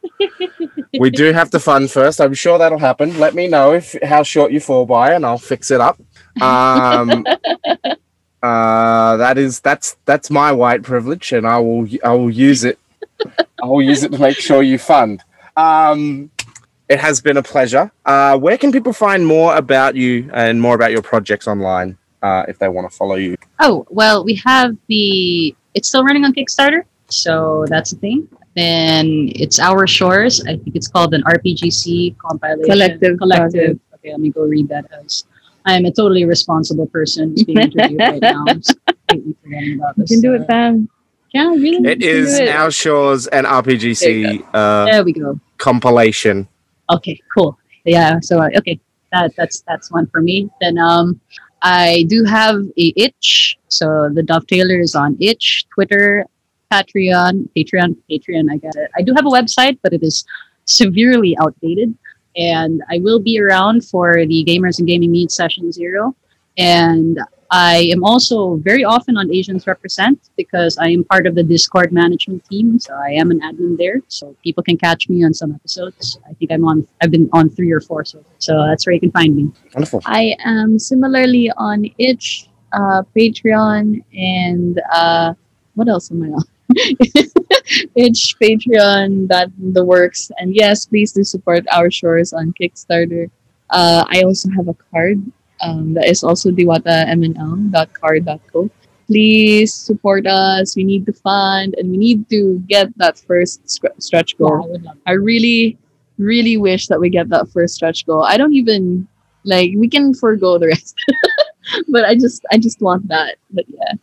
We do have to fund first. I'm sure that'll happen. Let me know if how short you fall by, and I'll fix it up. Um, uh, that is that's that's my white privilege, and I will I will use it. I will use it to make sure you fund. Um, it has been a pleasure. Uh, where can people find more about you and more about your projects online uh, if they want to follow you? Oh well, we have the. It's still running on Kickstarter, so that's the thing. Then it's Our Shores. I think it's called an R P G C compilation. Collective. Collective. Okay, let me go read that as. I'm a totally responsible person being interviewed right now. I'm just completely forgetting about this. You can do it, Pam. Yeah, really. It is it. Our Shores and R P G C. There, uh, there we go. Compilation. Okay, cool. Yeah, so, uh, okay. That, that's that's one for me. Then um, I do have a itch. So The Dovetailer is on itch, Twitter, Patreon, Patreon, Patreon, I got it. I do have a website, but it is severely outdated. And I will be around for the Gamers and Gaming Meet Session Zero. And I am also very often on Asians Represent because I am part of the Discord management team. So I am an admin there. So people can catch me on some episodes. I think I'm on, I've been on three or four. So, so that's where you can find me. Wonderful. I am similarly on itch, uh, Patreon, and uh, what else am I on? It's Patreon, that the works, and yes, please do support Our Shores on Kickstarter. Uh, I also have a card um, that is also diwata m n l dot card dot co. Please support us. We need to fund, and we need to get that first sc- stretch goal. Yeah, I, I really, really wish that we get that first stretch goal. I don't even like. We can forego the rest, but I just, I just want that. But yeah.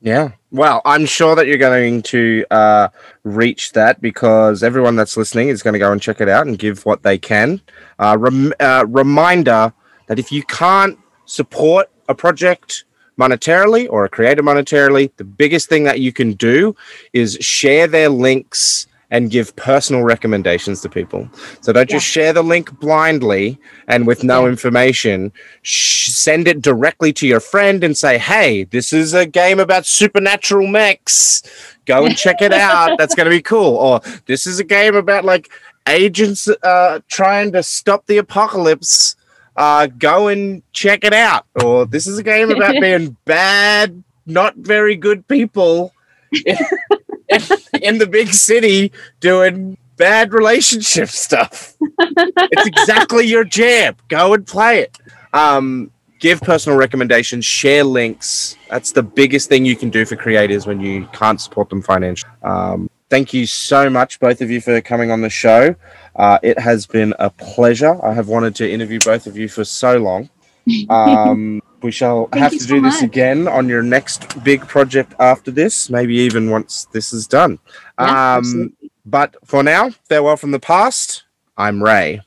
Yeah. Well, I'm sure that you're going to uh, reach that because everyone that's listening is going to go and check it out and give what they can. Uh, rem- uh, reminder that if you can't support a project monetarily or a creator monetarily, the biggest thing that you can do is share their links and give personal recommendations to people. So don't yeah. just share the link blindly and with no yeah. information. Sh- send it directly to your friend and say, hey, this is a game about supernatural mechs. Go and check it out. That's going to be cool. Or this is a game about like agents uh, trying to stop the apocalypse. Uh, go and check it out. Or this is a game about being bad, not very good people. In the big city doing bad relationship stuff. It's exactly your jam. Go and play it. Um, give personal recommendations, share links. That's the biggest thing you can do for creators when you can't support them financially. Um, thank you so much, both of you, for coming on the show. Uh, it has been a pleasure. I have wanted to interview both of you for so long. Um, we shall Thank have to so do much. This again on your next big project after this, maybe even once this is done. Yeah, um, but for now, farewell from the past. I'm Ray.